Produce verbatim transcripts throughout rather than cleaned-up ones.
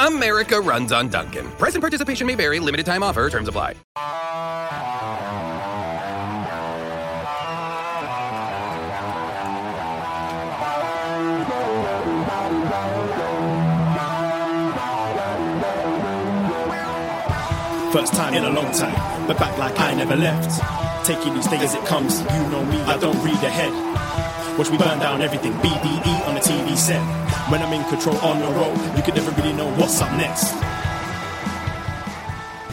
America runs on Dunkin'. Price and participation may vary. Limited time offer. Terms apply. First time in a long time, but back like I never left. Taking each day as it comes. You know me, I don't read ahead. Watch me burn down everything, B D E on the T V set. When I'm in control on the road, you can never really know what's up next.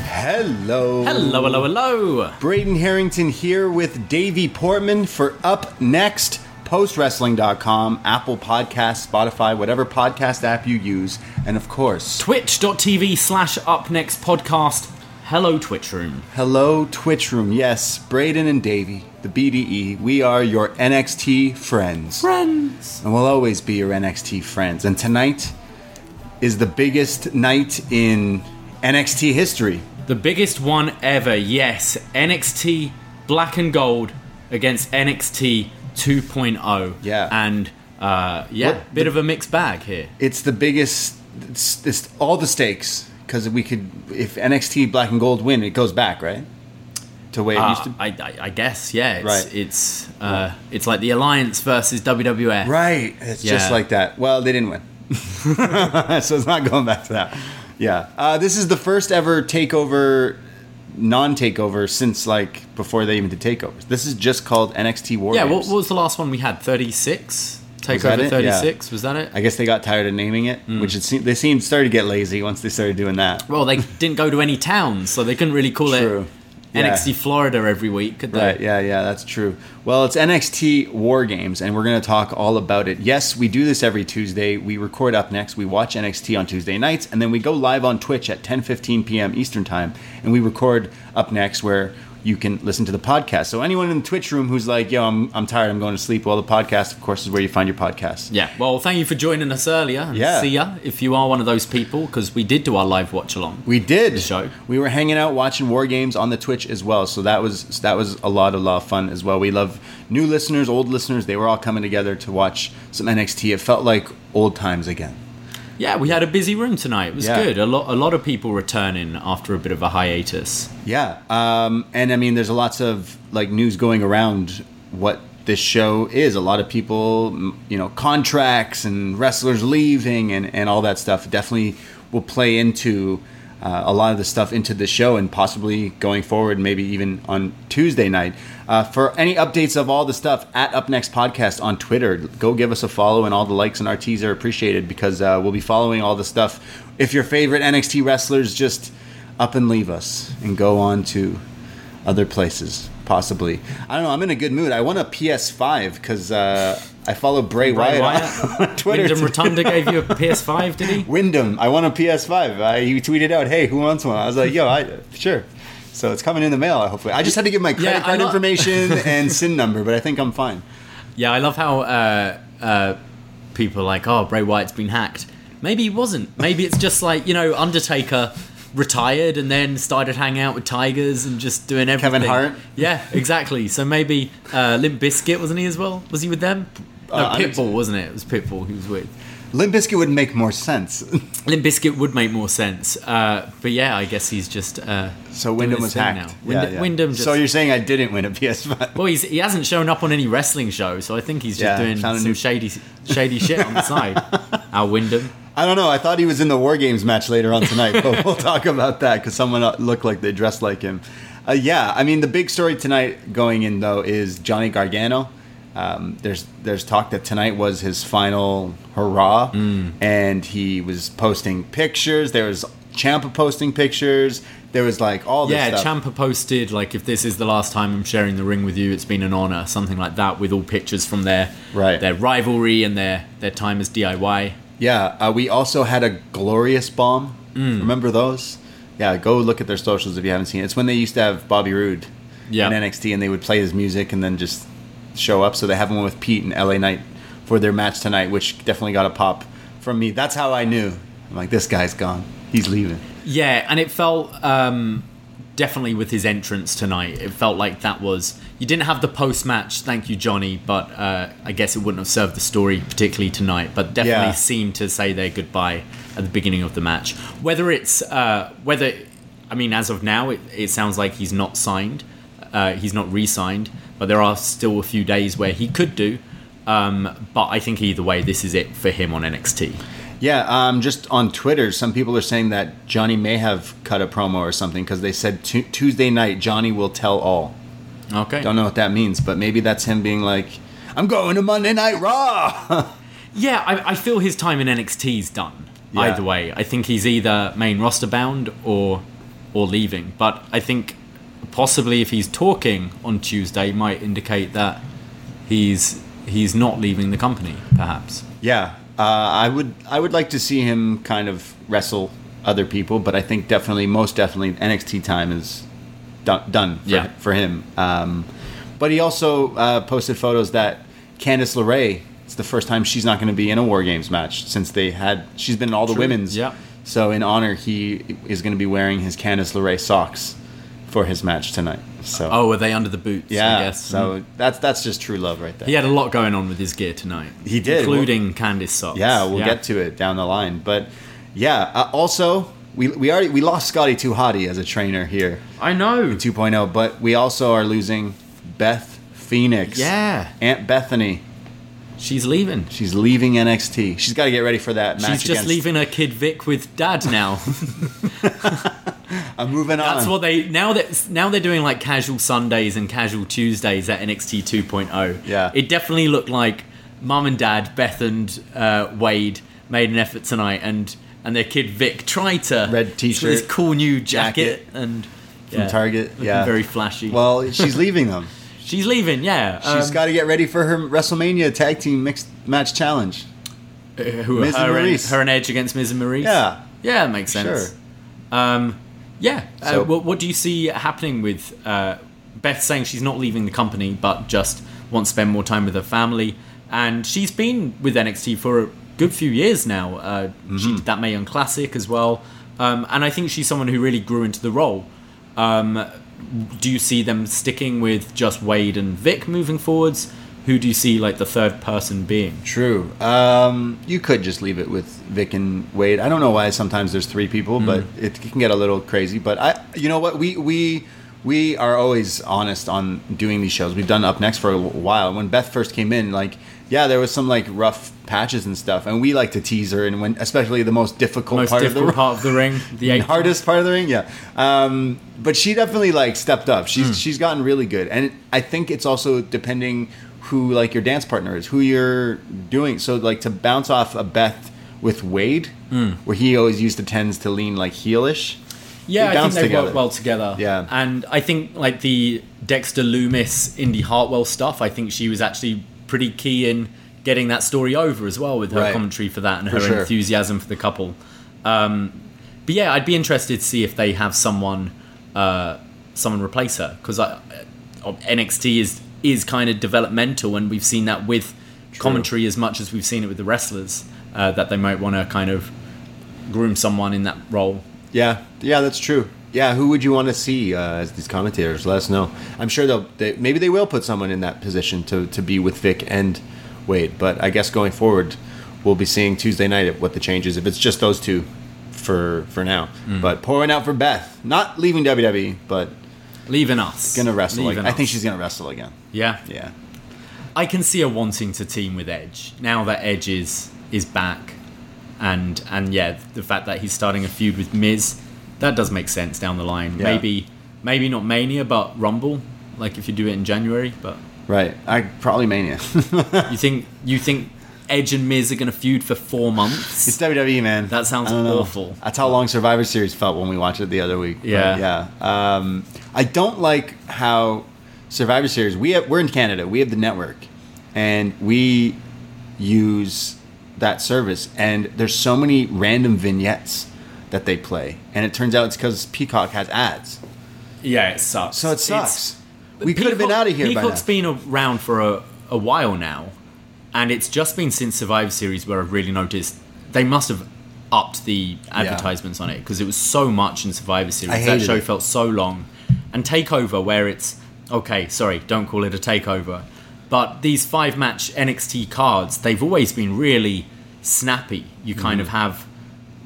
Hello. Hello, hello, hello. Braden Harrington here with Davey Portman for Up Next, post wrestling dot com, Apple Podcasts, Spotify, whatever podcast app you use, and of course, twitch dot t v slash up next podcast. Hello, Twitch Room. Hello, Twitch Room. Yes, Braden and Davey, the B D E, we are your N X T friends. Friends. And we'll always be your N X T friends. And tonight is the biggest night in N X T history. The biggest one ever, yes. N X T Black and Gold against N X T two point oh. Yeah. And, uh, yeah, what, bit the, of a mixed bag here. It's the biggest, it's, it's all the stakes. Because we could, if N X T Black and Gold win, it goes back, right? To where it uh, used to be? I, I, I guess, yeah. It's, right. It's uh, right. It's like the Alliance versus W W F. Right. It's yeah. just like that. Well, they didn't win. So it's not going back to that. Yeah. Uh, this is the first ever takeover, non-takeover, since like before they even did takeovers. This is just called N X T Warriors. Yeah, what, what was the last one we had? thirty-six? Takeover thirty-six, yeah. Was that it? I guess they got tired of naming it, mm. which it seemed, they seemed started to get lazy once they started doing that. Well, they didn't go to any towns, so they couldn't really call true. it yeah. N X T Florida every week, could they? Right, yeah, yeah, that's true. Well, it's N X T War Games, and we're going to talk all about it. Yes, we do this every Tuesday. We record Up Next. We watch N X T on Tuesday nights, and then we go live on Twitch at ten fifteen p.m. Eastern Time, and we record Up Next where you can listen to the podcast. So anyone in the Twitch room who's like, yo, I'm I'm tired, I'm going to sleep. Well, the podcast, of course, is where you find your podcast. Yeah. Well, thank you for joining us earlier. And yeah. see ya if you are one of those people, because we did do our live watch along. We did. The show. We were hanging out watching War Games on the Twitch as well. So that was that was a lot, a lot of fun as well. We love new listeners, old listeners. They were all coming together to watch some N X T. It felt like old times again. Yeah, we had a busy room tonight. It was yeah. good. A lot a lot of people returning after a bit of a hiatus. Yeah. Um, and, I mean, there's lots of, like, news going around what this show is. A lot of people, you know, contracts and wrestlers leaving and, and all that stuff definitely will play into uh, a lot of the stuff into the show and possibly going forward, maybe even on Tuesday night. Uh, for any updates of all the stuff, at Up Next Podcast on Twitter, go give us a follow, and all the likes and R Ts are appreciated because uh, we'll be following all the stuff. If your favorite N X T wrestlers just up and leave us and go on to other places, possibly. I don't know. I'm in a good mood. I want a P S five because uh, I follow Bray, Bray Wyatt, Wyatt on Twitter. Wyndham Rotunda gave you a P S five, did he? Wyndham, I want a P S five. I, he tweeted out, hey, who wants one? I was like, yo, I sure. So it's coming in the mail, hopefully. I just had to give my credit yeah, card information and S I N number, but I think I'm fine. Yeah, I love how uh, uh, people are like, oh, Bray Wyatt's been hacked. Maybe he wasn't. Maybe it's just like, you know, Undertaker retired and then started hanging out with Tigers and just doing everything. Kevin Hart? Yeah, exactly. So maybe uh, Limp Bizkit, wasn't he as well? Was he with them? No, uh, Pitbull, wasn't it? It was Pitbull he was with. Limp Bizkit would make more sense. Limp Bizkit would make more sense. Uh, but yeah, I guess he's just... Uh, so Wyndham was hacked. Now. Wyndham, yeah, yeah. Wyndham just, so you're saying I didn't win a P S five? Well, he's, he hasn't shown up on any wrestling show, so I think he's just yeah, doing some new... shady shady shit on the side. Our Wyndham. I don't know. I thought he was in the War Games match later on tonight, but we'll talk about that because someone looked like they dressed like him. Uh, yeah, I mean, the big story tonight going in, though, is Johnny Gargano. Um, there's there's talk that tonight was his final hurrah, mm. and he was posting pictures. There was Ciampa posting pictures. There was like all this yeah, stuff. Yeah, Ciampa posted, like, if this is the last time I'm sharing the ring with you, it's been an honor, something like that, with all pictures from their, right. their rivalry and their, their time as D I Y. Yeah, uh, we also had a Glorious Bomb. Mm. Remember those? Yeah, go look at their socials if you haven't seen it. It's when they used to have Bobby Roode yeah. in N X T, and they would play his music and then just... show up. So they have one with Pete and L A Knight for their match tonight, which definitely got a pop from me. That's how I knew. I'm like, this guy's gone. He's leaving. Yeah, and it felt um, definitely with his entrance tonight, it felt like that was... You didn't have the post-match, thank you, Johnny, but uh, I guess it wouldn't have served the story particularly tonight, but definitely yeah. seemed to say their goodbye at the beginning of the match. Whether it's... Uh, whether I mean, as of now, it, it sounds like he's not signed. Uh, he's not re-signed. But there are still a few days where he could do. Um, but I think either way, this is it for him on N X T. Yeah, um, just on Twitter, some people are saying that Johnny may have cut a promo or something because they said t- Tuesday night, Johnny will tell all. Okay. Don't know what that means, but maybe that's him being like, I'm going to Monday Night Raw. yeah, I, I feel his time in N X T's done. Yeah. Either way, I think he's either main roster bound or or leaving. But I think... possibly, if he's talking on Tuesday, might indicate that he's he's not leaving the company, perhaps. Yeah, uh, I would I would like to see him kind of wrestle other people, but I think definitely, most definitely, N X T time is done, done for, yeah. for him. Um, but he also uh, posted photos that Candice LeRae, it's the first time she's not going to be in a War Games match since they had she's been in all the True. women's. Yeah. So in honor, he is going to be wearing his Candice LeRae socks for his match tonight. So oh, were they under the boots? Yeah, I guess. So that's that's just true love right there. He had a lot going on with his gear tonight. He did, including we'll, Candice socks. Yeah, we'll yeah. get to it down the line. But yeah, uh, also we we already we lost Scotty Too Hotty as a trainer here. I know two point oh, but we also are losing Beth Phoenix. Yeah, Aunt Bethany. She's leaving. She's leaving N X T. She's got to get ready for that match. She's just against... leaving her kid Vic with dad now. I'm moving on. That's what they now that now they're doing like casual Sundays and casual Tuesdays at N X T two point oh. Yeah, it definitely looked like mum and dad, Beth and uh, Wade, made an effort tonight, and and their kid Vic tried to red t-shirt, this cool new jacket, jacket and yeah, from Target, yeah, very flashy. Well, she's leaving them. She's leaving, yeah. She's um, got to get ready for her WrestleMania Tag Team Mixed Match Challenge. Uh, who Miz her, and and, her and Edge against Miz and Maryse. Yeah, yeah, it makes sense. Sure. Um, yeah. So, uh, what, what do you see happening with uh, Beth saying she's not leaving the company, but just wants to spend more time with her family? And she's been with N X T for a good few years now. Uh, mm-hmm. She did that Mae Young Classic as well, um, and I think she's someone who really grew into the role. Um, Do you see them sticking with just Wade and Vic moving forwards? Who do you see like the third person being? True. Um, you could just leave it with Vic and Wade. I don't know why sometimes there's three people, mm. but it can get a little crazy. But I, you know what? We we we are always honest on doing these shows. We've done Up Next for a while. When Beth first came in, like yeah, there was some like rough patches and stuff, and we like to tease her. And when especially the most difficult most part difficult of the part of the ring, the eight hardest part of the ring, yeah. Um, but she definitely like stepped up. She's mm. she's gotten really good, and I think it's also depending who like your dance partner is, who you're doing. So like to bounce off a Beth with Wade, mm. where he always used to tends to lean like heelish. Yeah, I think they together. work well together. Yeah, and I think like the Dexter Lumis, Indy Hartwell stuff. I think she was actually pretty key in getting that story over as well with her right. commentary for that and for her sure. enthusiasm for the couple. Um, but yeah, I'd be interested to see if they have someone, uh, someone replace her because N X T is. is kind of developmental, and we've seen that with True. commentary as much as we've seen it with the wrestlers, uh, that they might want to kind of groom someone in that role. Yeah, yeah, that's true. Yeah, who would you want to see uh, as these commentators? Let us know. I'm sure they'll they, maybe they will put someone in that position to, to be with Vic and Wade. But I guess going forward, we'll be seeing Tuesday night at what the change is. If it's just those two for for now, mm. but pouring out for Beth, not leaving W W E, but leaving us. Gonna wrestle. Leaving again. Us. I think she's gonna wrestle again. Yeah, yeah. I can see her wanting to team with Edge now that Edge is is back, and and yeah, the fact that he's starting a feud with Miz. That does make sense down the line. Yeah. Maybe maybe not Mania, but Rumble, like if you do it in January. But right. I probably Mania. you think you think Edge and Miz are going to feud for four months? It's W W E, man. That sounds awful. Know. That's how long Survivor Series felt when we watched it the other week. Yeah. But yeah. Um, I don't like how Survivor Series... We have, we're in Canada. We have the network. And we use that service. And there's so many random vignettes that they play, and it turns out it's because Peacock has ads. Yeah, it sucks. So it sucks. It's, we Peacock, could have been out of here. Peacock's by now. Been around for a, a while now, and it's just been since Survivor Series where I've really noticed they must have upped the advertisements yeah. on it, because it was so much in Survivor Series. That show it. Felt so long. And Takeover, where it's okay, sorry, don't call it a Takeover, but these five match N X T cards, they've always been really snappy. You mm. kind of have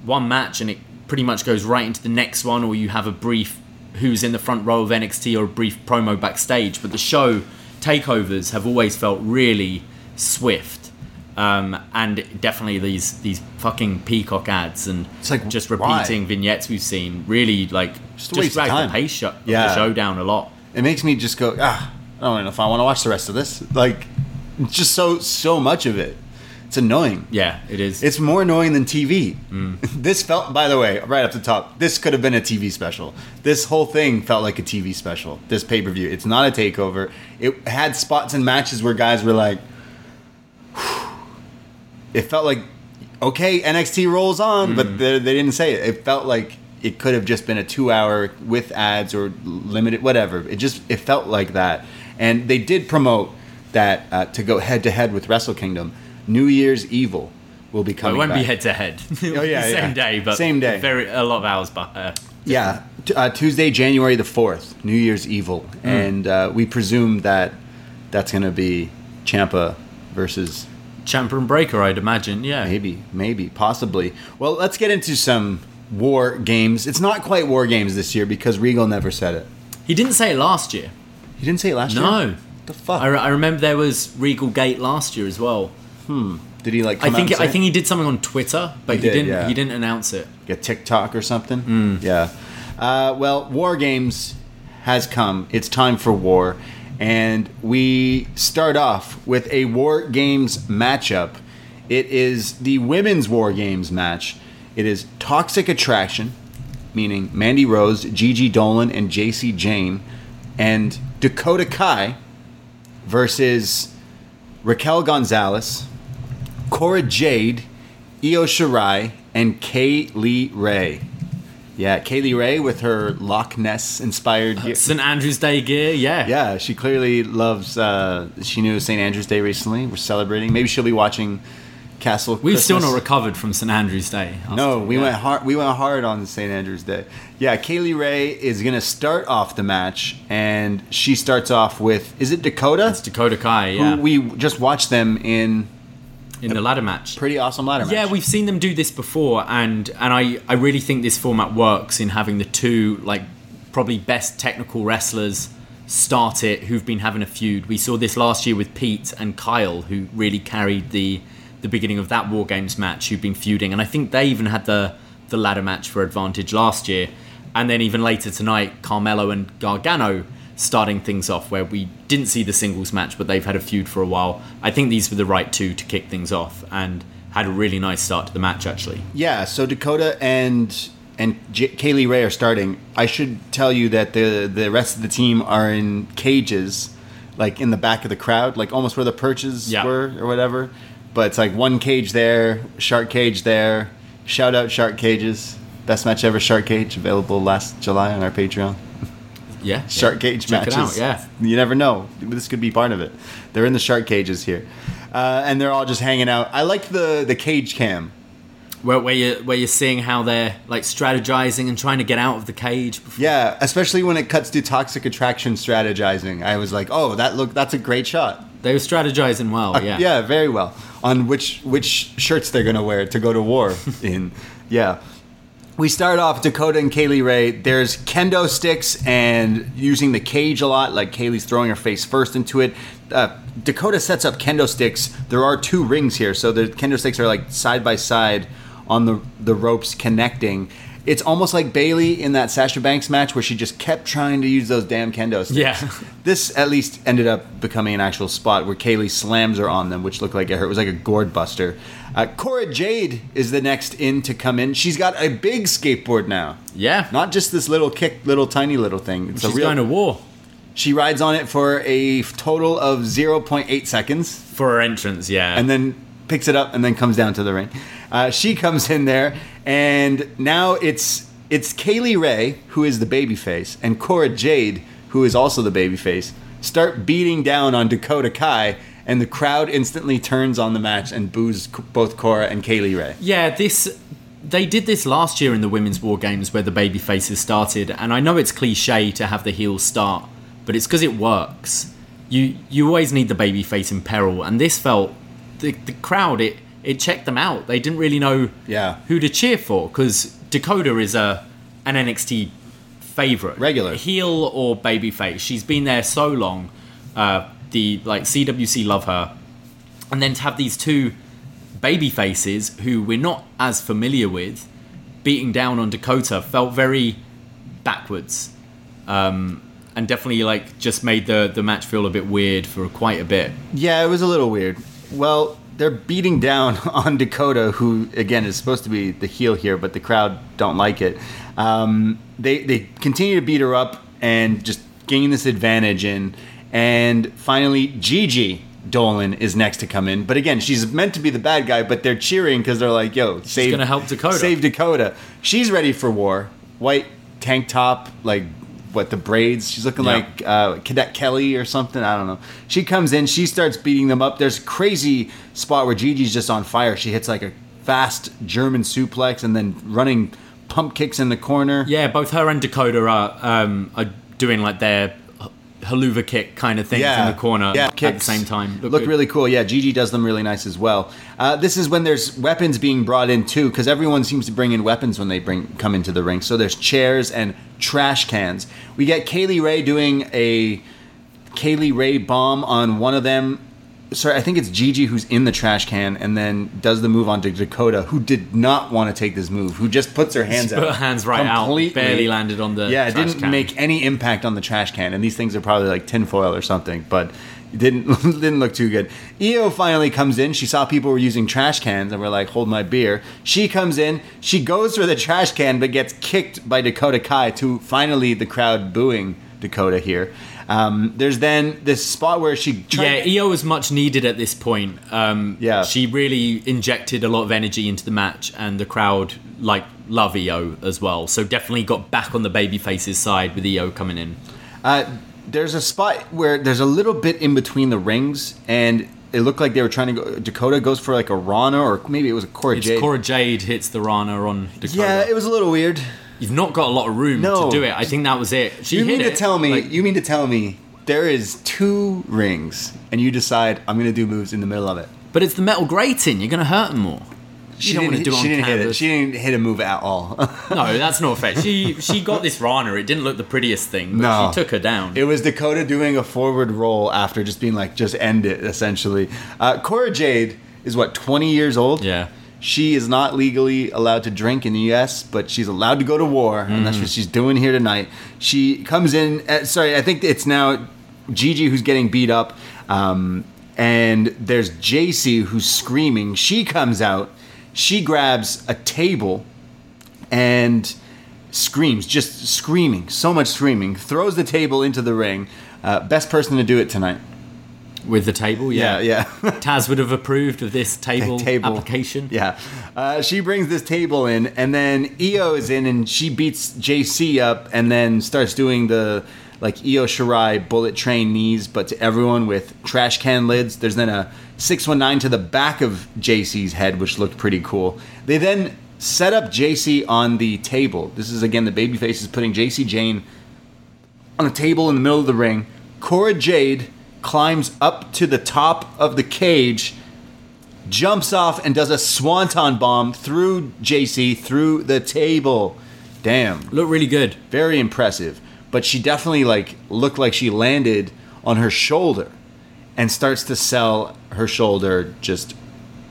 one match and it pretty much goes right into the next one, or you have a brief who's in the front row of N X T or a brief promo backstage. But the show takeovers have always felt really swift, um, and definitely these these fucking Peacock ads and it's like, just repeating why? vignettes we've seen really like just, just drag the pace shut yeah. the show down a lot. It makes me just go, ah, I don't know if I want to watch the rest of this. Like, just so so much of it. It's annoying. Yeah, it is. It's more annoying than T V. Mm. This felt, by the way, right up the top, this could have been a T V special. This whole thing felt like a T V special, this pay-per-view. It's not a takeover. It had spots and matches where guys were like, whew. It felt like, okay, N X T rolls on, mm. but they, they didn't say it. It felt like it could have just been a two-hour with ads or limited, whatever. It just, it felt like that. And they did promote that uh, to go head-to-head with Wrestle Kingdom. New Year's Evil will be coming. Well, it won't back. be head to head. Oh yeah, same yeah. day, but same day. Very a lot of hours, but uh, yeah, T- uh, Tuesday, January the fourth, New Year's Evil, mm. and uh, we presume that that's going to be Ciampa versus Ciampa and Breakker, I'd imagine. Yeah, maybe, maybe, possibly. Well, let's get into some war games. It's not quite war games this year because Regal never said it. He didn't say it last year. He didn't say it last no. year. No, the fuck. I, re- I remember there was Regal Gate last year as well. Hmm. Did he like? Come I think. Out and say I think he did something on Twitter, but he, he did, didn't. Yeah. He didn't announce it. Like a TikTok or something. Mm. Yeah. Uh, well, War Games has come. It's time for war, and we start off with a War Games matchup. It is the women's War Games match. It is Toxic Attraction, meaning Mandy Rose, Gigi Dolin, and Jacy Jayne, and Dakota Kai versus Raquel Gonzalez, Cora Jade, Io Shirai, and Kay Lee Ray. Yeah, Kay Lee Ray with her Loch Ness-inspired gear. Saint Andrew's Day gear, yeah. Yeah, she clearly loves... Uh, she knew Saint Andrew's Day recently. We're celebrating. Maybe she'll be watching Castle We've Christmas. Still not recovered from Saint Andrew's Day. No, we, yeah. went hard, we went hard on Saint Andrew's Day. Yeah, Kay Lee Ray is going to start off the match, and she starts off with... Is it Dakota? It's Dakota Kai, yeah. Who we just watched them in... In the ladder match. Pretty awesome ladder match. Yeah, we've seen them do this before, and, and I, I really think this format works in having the two, like, probably best technical wrestlers start it who've been having a feud. We saw this last year with Pete and Kyle, who really carried the the beginning of that War Games match, who've been feuding, and I think they even had the, the ladder match for advantage last year. And then even later tonight, Carmelo and Gargano starting things off, where we didn't see the singles match, but they've had a feud for a while. I think these were the right two to kick things off, and had a really nice start to the match, actually. Yeah, so Dakota and and J- Kay Lee Ray are starting. I should tell you that the the rest of the team are in cages, like in the back of the crowd, like almost where the perches yeah. were or whatever. But it's like one cage there, shark cage there. Shout out shark cages. Best match ever, shark cage, available last July on our Patreon. Yeah, shark yeah. cage Check matches. It out, yeah. You never know. This could be part of it. They're in the shark cages here, uh, and they're all just hanging out. I liked the the cage cam. where, where you where you're seeing how they're like strategizing and trying to get out of the cage. Before. Yeah, especially when it cuts to Toxic Attraction strategizing. I was like, oh, that look, that's a great shot. They were strategizing well, uh, yeah, yeah, very well on which which shirts they're gonna wear to go to war in. Yeah, we start off Dakota and Kay Lee Ray. There's kendo sticks and using the cage a lot. Like Kay Lee's throwing her face first into it. Uh, Dakota sets up kendo sticks. There are two rings here, so the kendo sticks are like side by side on the the ropes connecting. It's almost like Bayley in that Sasha Banks match where she just kept trying to use those damn kendo sticks. Yeah. This at least ended up becoming an actual spot where Kay Lee slams her on them, which looked like it hurt. It was like a gourd buster. Uh, Cora Jade is the next in to come in. She's got a big skateboard now. Yeah. Not just this little kick, little tiny little thing. It's She's a real, going to war. She rides on it for a total of zero point eight seconds. For her entrance, yeah. And then picks it up and then comes down to the ring. Uh, she comes in there, and now it's it's Kay Lee Ray, who is the babyface, and Cora Jade, who is also the babyface, start beating down on Dakota Kai, and the crowd instantly turns on the match and boos both Cora and Kay Lee Ray. Yeah, this they did this last year in the Women's War Games where the babyfaces started, and I know it's cliche to have the heels start, but it's because it works. You you always need the babyface in peril, and this felt... The, the crowd, it, it checked them out. They didn't really know yeah. who to cheer for because Dakota is a an N X T favorite, regular heel or babyface. She's been there so long. Uh, the like C W C love her, and then to have these two babyfaces who we're not as familiar with beating down on Dakota felt very backwards, um, and definitely like just made the the match feel a bit weird for quite a bit. Yeah, it was a little weird. Well, they're beating down on Dakota, who, again, is supposed to be the heel here, but the crowd don't like it. Um, they they continue to beat her up and just gain this advantage in. And finally, Gigi Dolin is next to come in. But again, she's meant to be the bad guy, but they're cheering because they're like, yo, save, she's gonna help Dakota. Save Dakota. She's ready for war. White tank top, like... What, the braids? She's looking yep. like uh, Cadet Kelly or something. I don't know. She comes in. She starts beating them up. There's a crazy spot where Gigi's just on fire. She hits like a fast German suplex and then running pump kicks in the corner. Yeah, both her and Dakota are um, are doing like their haluva kick kind of things yeah. in the corner yeah. at Kicks. the same time. Look, Look really cool. Yeah, Gigi does them really nice as well. Uh, this is when there's weapons being brought in too, because everyone seems to bring in weapons when they bring come into the ring. So there's chairs and trash cans. We get Kay Lee Ray doing a Kay Lee Ray bomb on one of them. Sorry, I think it's Gigi who's in the trash can and then does the move on to Dakota, who did not want to take this move, who just puts her hands out. Put her hands right completely. out, barely landed on the yeah, trash can. Yeah, it didn't make any impact on the trash can, and these things are probably like tinfoil or something, but it didn't, didn't look too good. Io finally comes in. She saw people were using trash cans and were like, hold my beer. She comes in. She goes for the trash can but gets kicked by Dakota Kai to finally the crowd booing Dakota here. Um, there's then this spot where she... Tried- yeah, Io was much needed at this point. Um, yeah. She really injected a lot of energy into the match, and the crowd, like, love Io as well. So definitely got back on the babyface's side with Io coming in. Uh, there's a spot where there's a little bit in between the rings, and it looked like they were trying to go... Dakota goes for, like, a Rana, or maybe it was a Cora it's Jade. Cora Jade hits the Rana on Dakota. Yeah, it was a little weird. You've not got a lot of room no. to do it. I think that was it. She you mean hit to it. tell me? Like, you mean to tell me there is two rings, and you decide I'm going to do moves in the middle of it? But it's the metal grating. You're going to hurt them more. She you don't want to do it on didn't canvas. Hit it. She didn't hit a move at all. No, that's not fair. She she got this Rana. It didn't look the prettiest thing, but no. she took her down. It was Dakota doing a forward roll after just being like, just end it, essentially. Uh, Cora Jade is, what, twenty years old? Yeah. She is not legally allowed to drink in the U S, but she's allowed to go to war, and mm. that's what she's doing here tonight. She comes in... At, sorry, I think it's now Gigi who's getting beat up, um, and there's Jacy who's screaming. She comes out. She grabs a table and screams, just screaming, so much screaming, throws the table into the ring. Uh, best person to do it tonight. With the table, yeah. Yeah, yeah. Taz would have approved of this table, table. application. Yeah. Uh, she brings this table in, and then Io is in, and she beats J C up, and then starts doing the like Io Shirai bullet train knees, but to everyone with trash can lids. There's then a six one nine to the back of J C's head, which looked pretty cool. They then set up Jacy on the table. This is, again, the babyface is putting Jacy Jayne on a table in the middle of the ring. Cora Jade climbs up to the top of the cage, jumps off, and does a swanton bomb through Jacy, through the table. Damn. Looked really good. Very impressive. But she definitely, like, looked like she landed on her shoulder and starts to sell her shoulder, just,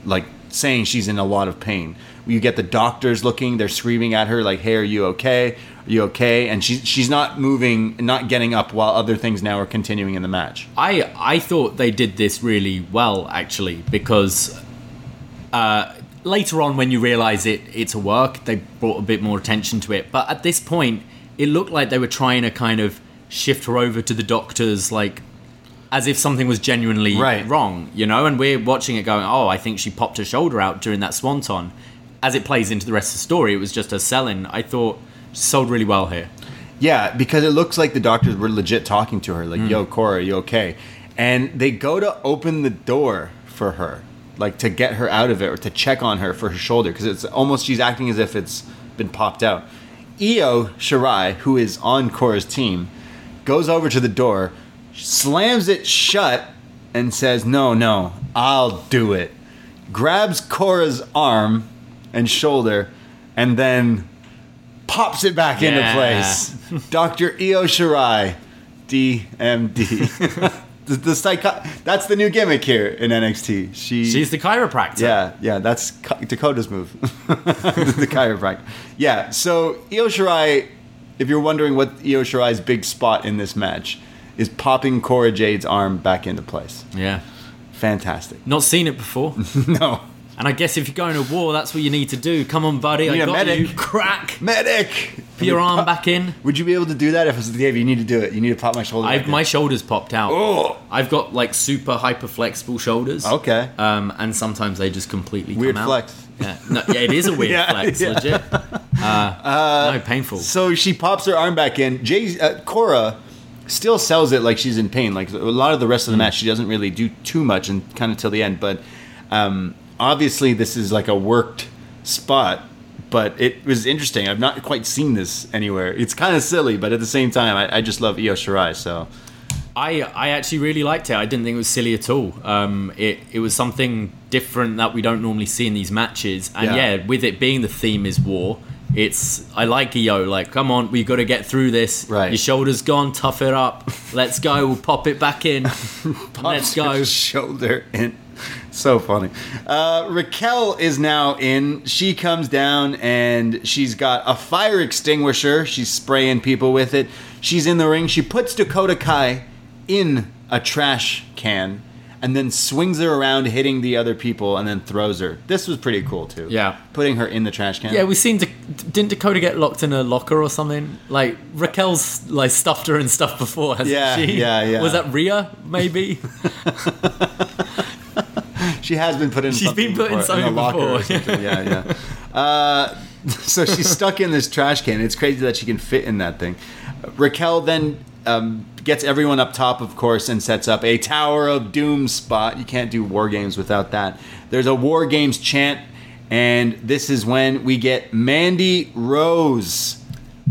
like, saying she's in a lot of pain. You get the doctors looking. They're screaming at her, like, hey, are you okay? Are you okay? And she, she's not moving, not getting up while other things now are continuing in the match. I, I thought they did this really well, actually, because uh, later on when you realize it it's a work, they brought a bit more attention to it. But at this point, it looked like they were trying to kind of shift her over to the doctors, like, as if something was genuinely right. wrong, you know? And we're watching it going, oh, I think she popped her shoulder out during that swanton. As it plays into the rest of the story, it was just her selling. I thought she sold really well here. Yeah, because it looks like the doctors were legit talking to her, like, mm. yo, Cora, are you okay? And they go to open the door for her, like to get her out of it or to check on her for her shoulder, because it's almost, she's acting as if it's been popped out. Io Shirai, who is on Cora's team, goes over to the door, slams it shut, and says, no, no, I'll do it. Grabs Cora's arm and shoulder, and then pops it back yeah. into place. Doctor Io Shirai, D M D. the, the psycho- That's the new gimmick here in N X T. She, She's the chiropractor. Yeah, yeah, that's Dakota's move. The chiropractor. Yeah, so Io Shirai, if you're wondering what Io Shirai's big spot in this match is, popping Cora Jade's arm back into place. Yeah. Fantastic. Not seen it before. No. And I guess if you're going to war, that's what you need to do. Come on, buddy. You need I got a medic. You. Crack. Medic. Put your arm pop- back in. Would you be able to do that if it's Dave? You need to do it. You need to pop my shoulder. I've, my in. shoulder's popped out. Oh. I've got like super hyper flexible shoulders. Okay. Um, and sometimes they just completely weird come flex. Out. Yeah. No, yeah, it is a weird yeah, flex, yeah. legit. Uh, uh, no, painful. So she pops her arm back in. Jay, uh, Cora still sells it like she's in pain. Like a lot of the rest of the mm. match, she doesn't really do too much, and kind of till the end, but. Um, Obviously, this is like a worked spot, but it was interesting. I've not quite seen this anywhere. It's kind of silly, but at the same time, I, I just love Io Shirai. So, I I actually really liked it. I didn't think it was silly at all. Um, it it was something different that we don't normally see in these matches. And yeah, yeah with it being the theme is war, it's I like Io. Like, come on, we got to get through this. Right. Your shoulder's gone. Tough it up. Let's go. We'll pop it back in. Pop Let's go. Your shoulder in. So funny. Uh, Raquel is now in. She comes down and she's got a fire extinguisher. She's spraying people with it. She's in the ring. She puts Dakota Kai in a trash can and then swings her around, hitting the other people, and then throws her. This was pretty cool, too. Yeah. Putting her in the trash can. Yeah, we seen... Da- didn't Dakota get locked in a locker or something? Like, Raquel's, like, stuffed her and stuff before, hasn't yeah, she? Yeah, yeah, yeah. Was that Rhea, maybe? She has been put in. She's been put before, in something in before. Yeah, yeah. Uh, so she's stuck in this trash can. It's crazy that she can fit in that thing. Raquel then um, gets everyone up top, of course, and sets up a Tower of Doom spot. You can't do War Games without that. There's a War Games chant, and this is when we get Mandy Rose.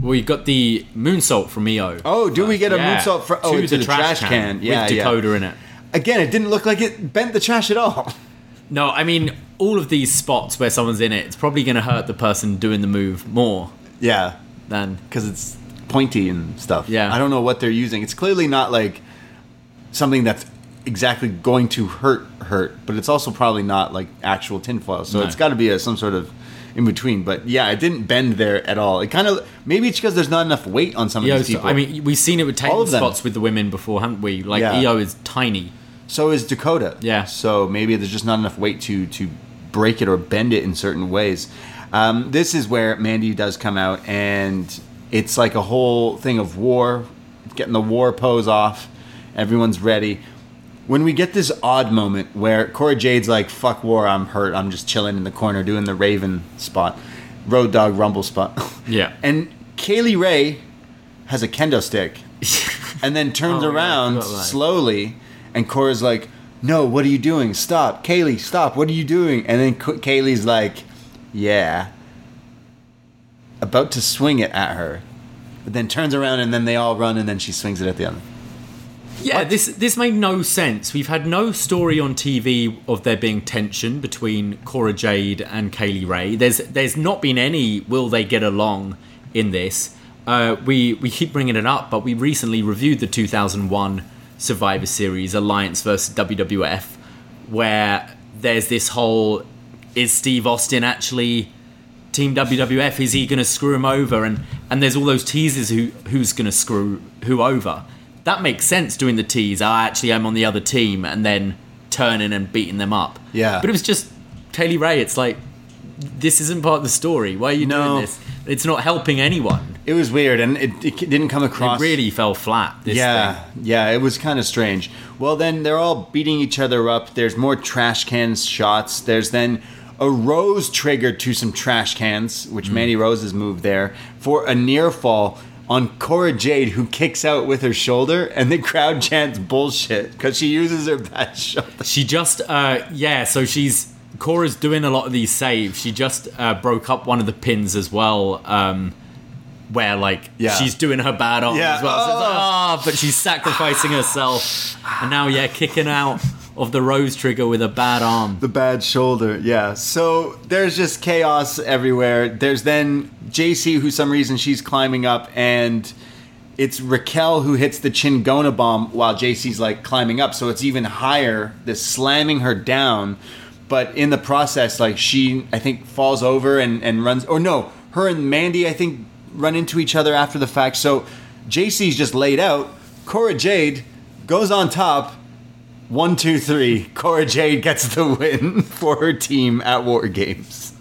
Well, you got the moonsault from Io. Oh, do uh, we get a yeah. moonsault from oh, to, to the, the trash, trash can? can. Yeah, with Dakota yeah. in it. Again, it didn't look like it bent the trash at all. No, I mean, all of these spots where someone's in it, it's probably going to hurt the person doing the move more. Yeah. Than... Because it's pointy and stuff. Yeah. I don't know what they're using. It's clearly not, like, something that's exactly going to hurt hurt, but it's also probably not, like, actual tinfoil. So no. It's got to be a, some sort of in-between. But, yeah, it didn't bend there at all. It kind of... Maybe it's because there's not enough weight on some Io, of these people. I mean, we've seen it with table spots with the women before, haven't we? Like, yeah. Io is tiny. So is Dakota. Yeah. So maybe there's just not enough weight to to break it or bend it in certain ways. Um, this is where Mandy does come out, and it's like a whole thing of war, getting the war pose off. Everyone's ready. When we get this odd moment where Cora Jade's like, fuck war, I'm hurt. I'm just chilling in the corner doing the Raven spot, Road Dog Rumble spot. Yeah. And Kay Lee Ray has a kendo stick. and then turns oh, around yeah, slowly, and Cora's like, no, what are you doing? Stop. Kaylee, stop. What are you doing? And then Kaylee's like, yeah. About to swing it at her. But then turns around, and then they all run, and then she swings it at the other. Yeah, what? this this made no sense. We've had no story on T V of there being tension between Cora Jade and Kay Lee Ray. There's there's not been any will they get along in this. Uh, we, we keep bringing it up, but we recently reviewed the two thousand one Survivor Series, Alliance versus W W F, where there's this whole, is Steve Austin actually Team W W F? Is he going to screw him over? And and there's all those teases who who's going to screw who over. That makes sense, doing the tease. I actually am on the other team, and then turning and beating them up. Yeah. But it was just Kay Lee Ray. It's like, this isn't part of the story. Why are you no. doing this? It's not helping anyone. It was weird, and it, it didn't come across. It really fell flat, this yeah, thing. Yeah, it was kind of strange. Well, then they're all beating each other up. There's more trash can shots. There's then a Rose trigger to some trash cans, which mm. Mandy Rose has moved there, for a near fall on Cora Jade, who kicks out with her shoulder, and the crowd chants bullshit because she uses her bad shoulder. She just, uh, yeah, so she's, Cora's doing a lot of these saves. She just uh, broke up one of the pins as well, um, where, like, yeah. she's doing her bad arm yeah. as well. So oh. Like, oh, but she's sacrificing herself. And now, yeah, kicking out of the Rose trigger with a bad arm. The bad shoulder, yeah. So there's just chaos everywhere. There's then Jacy, who some reason she's climbing up, and it's Raquel who hits the Chingona bomb while Jacy's, like, climbing up. So it's even higher, this slamming her down. But in the process, like, she, I think, falls over and, and runs. Or no, her and Mandy, I think, run into each other after the fact. So J C's just laid out. Cora Jade goes on top. One, two, three. Cora Jade gets the win for her team at War Games.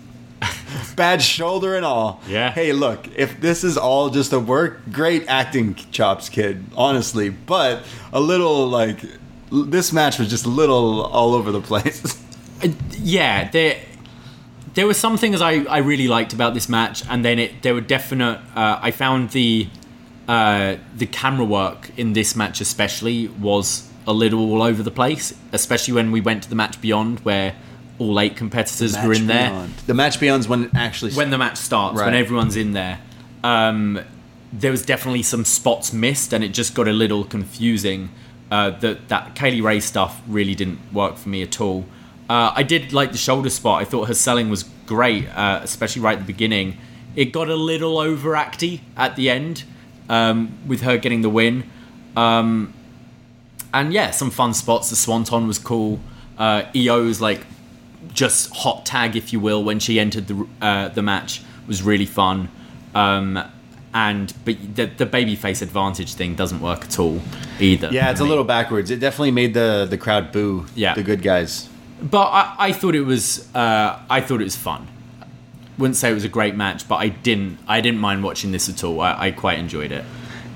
Bad shoulder and all. Yeah. Hey, look, if this is all just a work, great acting chops, kid, honestly. But a little, like, this match was just a little all over the place. Uh, yeah, there there were some things I, I really liked about this match, and then it there were definite. Uh, I found the uh, the camera work in this match especially was a little all over the place, especially when we went to the match beyond, where all eight competitors were in there. The match beyond's when it actually when the match starts, right. When everyone's in there. Um, there was definitely some spots missed, and it just got a little confusing. Uh, that that Kay Lee Ray stuff really didn't work for me at all. Uh, I did like the shoulder spot. I thought her selling was great, uh, especially right at the beginning. It got a little overacty at the end, um, with her getting the win. Um, and yeah, some fun spots. The Swanton was cool. Uh, Io's like just hot tag, if you will, when she entered the uh, the match was really fun. Um, and but the, the babyface advantage thing doesn't work at all either. Yeah, it's a little backwards. It definitely made the the crowd boo yeah. the good guys. But I, I thought it was uh, I thought it was fun. Wouldn't say it was a great match, but I didn't I didn't mind watching this at all. I, I quite enjoyed it.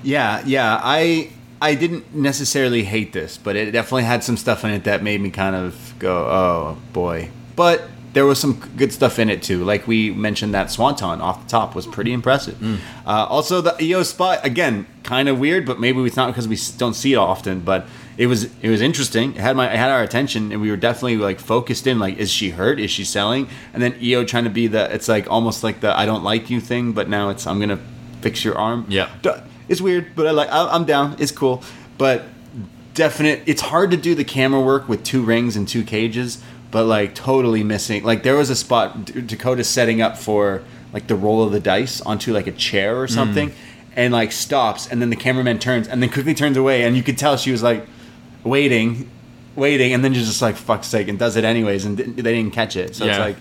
Yeah, yeah. I I didn't necessarily hate this, but it definitely had some stuff in it that made me kind of go, oh boy. But there was some good stuff in it too. Like we mentioned, that Swanton off the top was pretty impressive. Mm. Uh, also, the Io spot again, kind of weird, but maybe it's not because we don't see it often. But it was it was interesting. It had my it had our attention, and we were definitely like focused in. Like, is she hurt? Is she selling? And then Io trying to be the it's like almost like the I don't like you thing, but now it's I'm gonna fix your arm. Yeah, it's weird, but I like I'm down. It's cool, but definite. It's hard to do the camera work with two rings and two cages. But, like, totally missing. Like, there was a spot, Dakota setting up for, like, the roll of the dice onto, like, a chair or something. Mm. And, like, stops. And then the cameraman turns. And then quickly turns away. And you could tell she was, like, waiting. Waiting. And then just, like, fuck's sake. And does it anyways. And they didn't catch it. So yeah. It's like,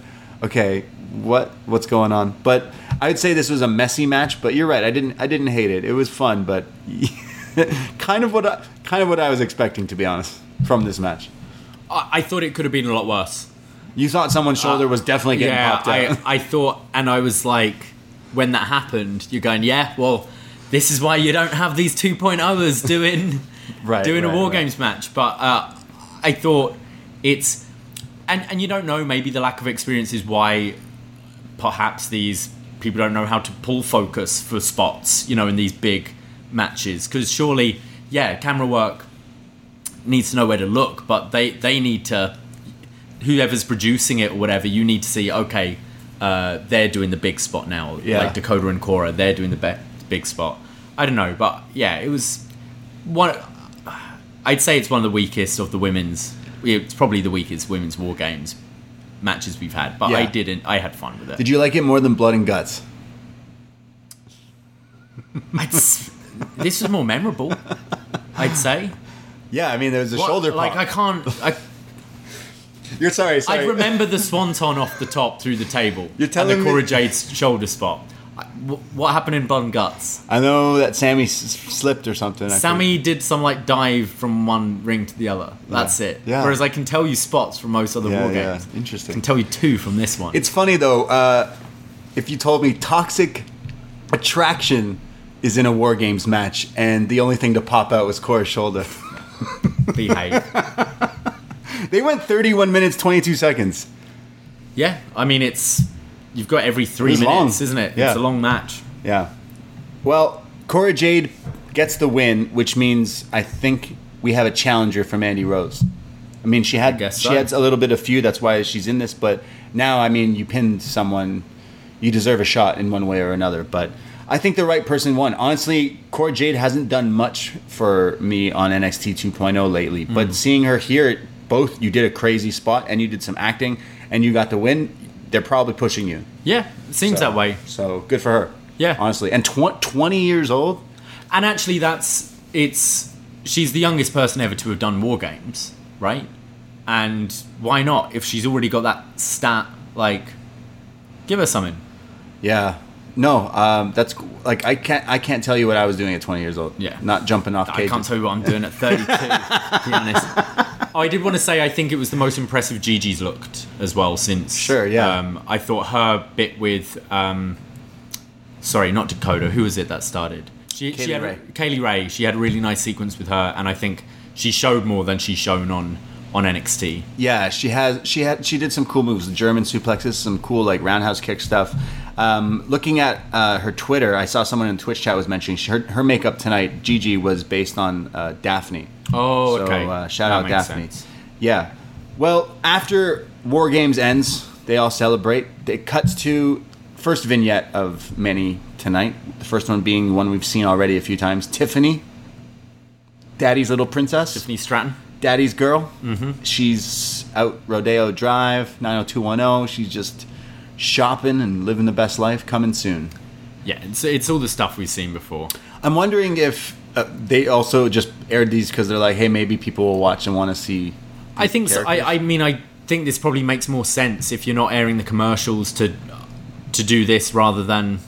okay, what what's going on? But I would say this was a messy match. But you're right. I didn't I didn't hate it. It was fun. But kind of what I, kind of what I was expecting, to be honest, from this match. I thought it could have been a lot worse. You thought someone's shoulder uh, was definitely getting yeah, popped out. I, I thought, and I was like, when that happened, you're going, yeah, well, this is why you don't have these two point ohs doing right, doing right, a War right. Games match. But uh, I thought it's... And, and you don't know, maybe the lack of experience is why perhaps these people don't know how to pull focus for spots, you know, in these big matches. Because surely yeah, camera work needs to know where to look, but they, they need to, whoever's producing it or whatever, you need to see, okay, uh, they're doing the big spot now. Yeah. Like Dakota and Cora, they're doing the be- big spot. I don't know, but yeah, it was one. I'd say it's one of the weakest of the women's. It's probably the weakest women's War Games matches we've had, but yeah. I didn't. I had fun with it. Did you like it more than Blood and Guts? I'd, this was more memorable, I'd say. Yeah, I mean, there was a what, shoulder pop. Like, I can't... I, You're sorry, sorry. I remember the swanton off the top through the table. You're telling and the Cora Jade's shoulder spot. I, w- what happened in Blood and Guts? I know that Sammy s- slipped or something. Sammy did some, like, dive from one ring to the other. That's yeah. it. Yeah. Whereas I can tell you spots from most other yeah, war yeah. games. Interesting. I can tell you two from this one. It's funny, though. Uh, if you told me Toxic Attraction is in a War Games match, and the only thing to pop out was Cora's shoulder. Behave. They went thirty-one minutes, twenty-two seconds. Yeah, I mean, it's... You've got every three minutes, long. Isn't it? Yeah. It's a long match. Yeah. Well, Cora Jade gets the win, which means I think we have a challenger for Mandy Rose. I mean, she had she so. had a little bit of feud. That's why she's in this. But now, I mean, you pinned someone. You deserve a shot in one way or another. But I think the right person won. Honestly, Cora Jade hasn't done much for me on N X T two point oh lately. Mm. But seeing her here, both you did a crazy spot and you did some acting and you got the win. They're probably pushing you. Yeah, it seems so, that way. So good for her. Yeah, honestly, and tw- twenty years old. And actually, that's it's. She's the youngest person ever to have done War Games, right? And why not? If she's already got that stat, like, give her something. Yeah. No. Um. That's like I can't. I can't tell you what I was doing at twenty years old. Yeah. Not jumping off. I cages. Can't tell you what I'm doing at thirty-two. To be honest. Oh, I did want to say I think it was the most impressive Gigi's looked as well since... Sure, yeah. Um, I thought her bit with... Um, sorry, not Dakota. Who was it that started? She, Kay she Lee had, Ray. Kay Lee Ray. She had a really nice sequence with her, and I think she showed more than she's shown on, on N X T. Yeah, she has. She had. She did some cool moves, the German suplexes, some cool like roundhouse kick stuff. Um, looking at uh, her Twitter, I saw someone in Twitch chat was mentioning she, her, her makeup tonight, Gigi, was based on uh, Daphne. Oh, so, okay. So uh, shout that out Daphne. Sense. Yeah. Well, after War Games ends, they all celebrate. It cuts to first vignette of many tonight. The first one being the one we've seen already a few times. Tiffany, Daddy's little princess. Tiffany Stratton. Daddy's girl. Mm-hmm. She's out Rodeo Drive, nine oh two one oh. She's just shopping and living the best life. Coming soon. Yeah, it's, it's all the stuff we've seen before. I'm wondering if... Uh, they also just aired these because they're like, hey, maybe people will watch and want to see. I think so. I, I mean, I think this probably makes more sense if you're not airing the commercials to to do this rather than,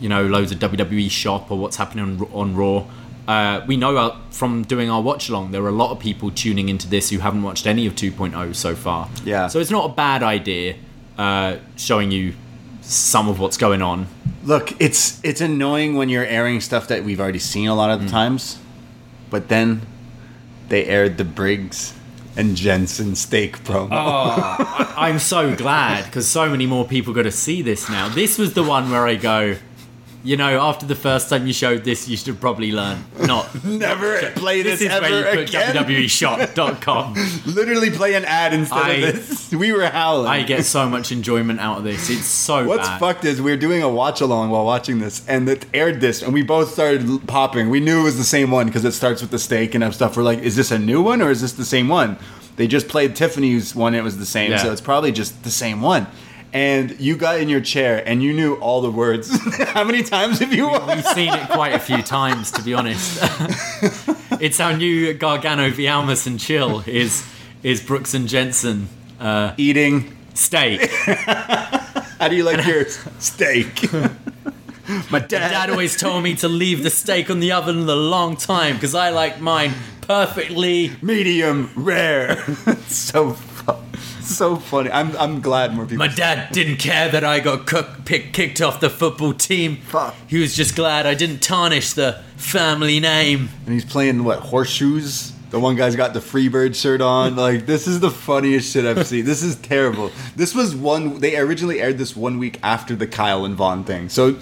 you know, loads of W W E shop or what's happening on, on Raw. Uh, we know our, from doing our watch along, there are a lot of people tuning into this who haven't watched any of two point oh so far. Yeah. So it's not a bad idea uh, showing you some of what's going on. Look, it's it's annoying when you're airing stuff that we've already seen a lot of the mm. times, but then they aired the Briggs and Jensen steak promo. Oh, I'm so glad, because so many more people got to see this now. This was the one where I go, you know, after the first time you showed this, you should probably learn not never not, play this, this is ever where you put again. W W E shop dot com. Literally play an ad instead I, of this. We were howling. I get so much enjoyment out of this. It's so What's bad. What's fucked is we were doing a watch along while watching this, and it aired this, and we both started popping. We knew it was the same one because it starts with the steak and stuff. We're like, is this a new one or is this the same one? They just played Tiffany's one. It was the same, yeah. So it's probably just the same one. And you got in your chair and you knew all the words. How many times have you? We, we've seen it quite a few times, to be honest. It's our new Gargano v. Almas and Chill is is Brooks and Jensen uh, eating steak. How do you like and your steak? My dad. My dad always told me to leave the steak on the oven a long time because I like mine perfectly medium rare. It's so fun. So funny. I'm I'm glad more people. My dad didn't care that I got cook, pick, kicked off the football team. Fuck. He was just glad I didn't tarnish the family name. And he's playing what, horseshoes The one guy's got the Freebird shirt on. Like, this is the funniest shit I've seen. This is terrible. This was one... They originally aired this one week after the Kyle and Von thing. So,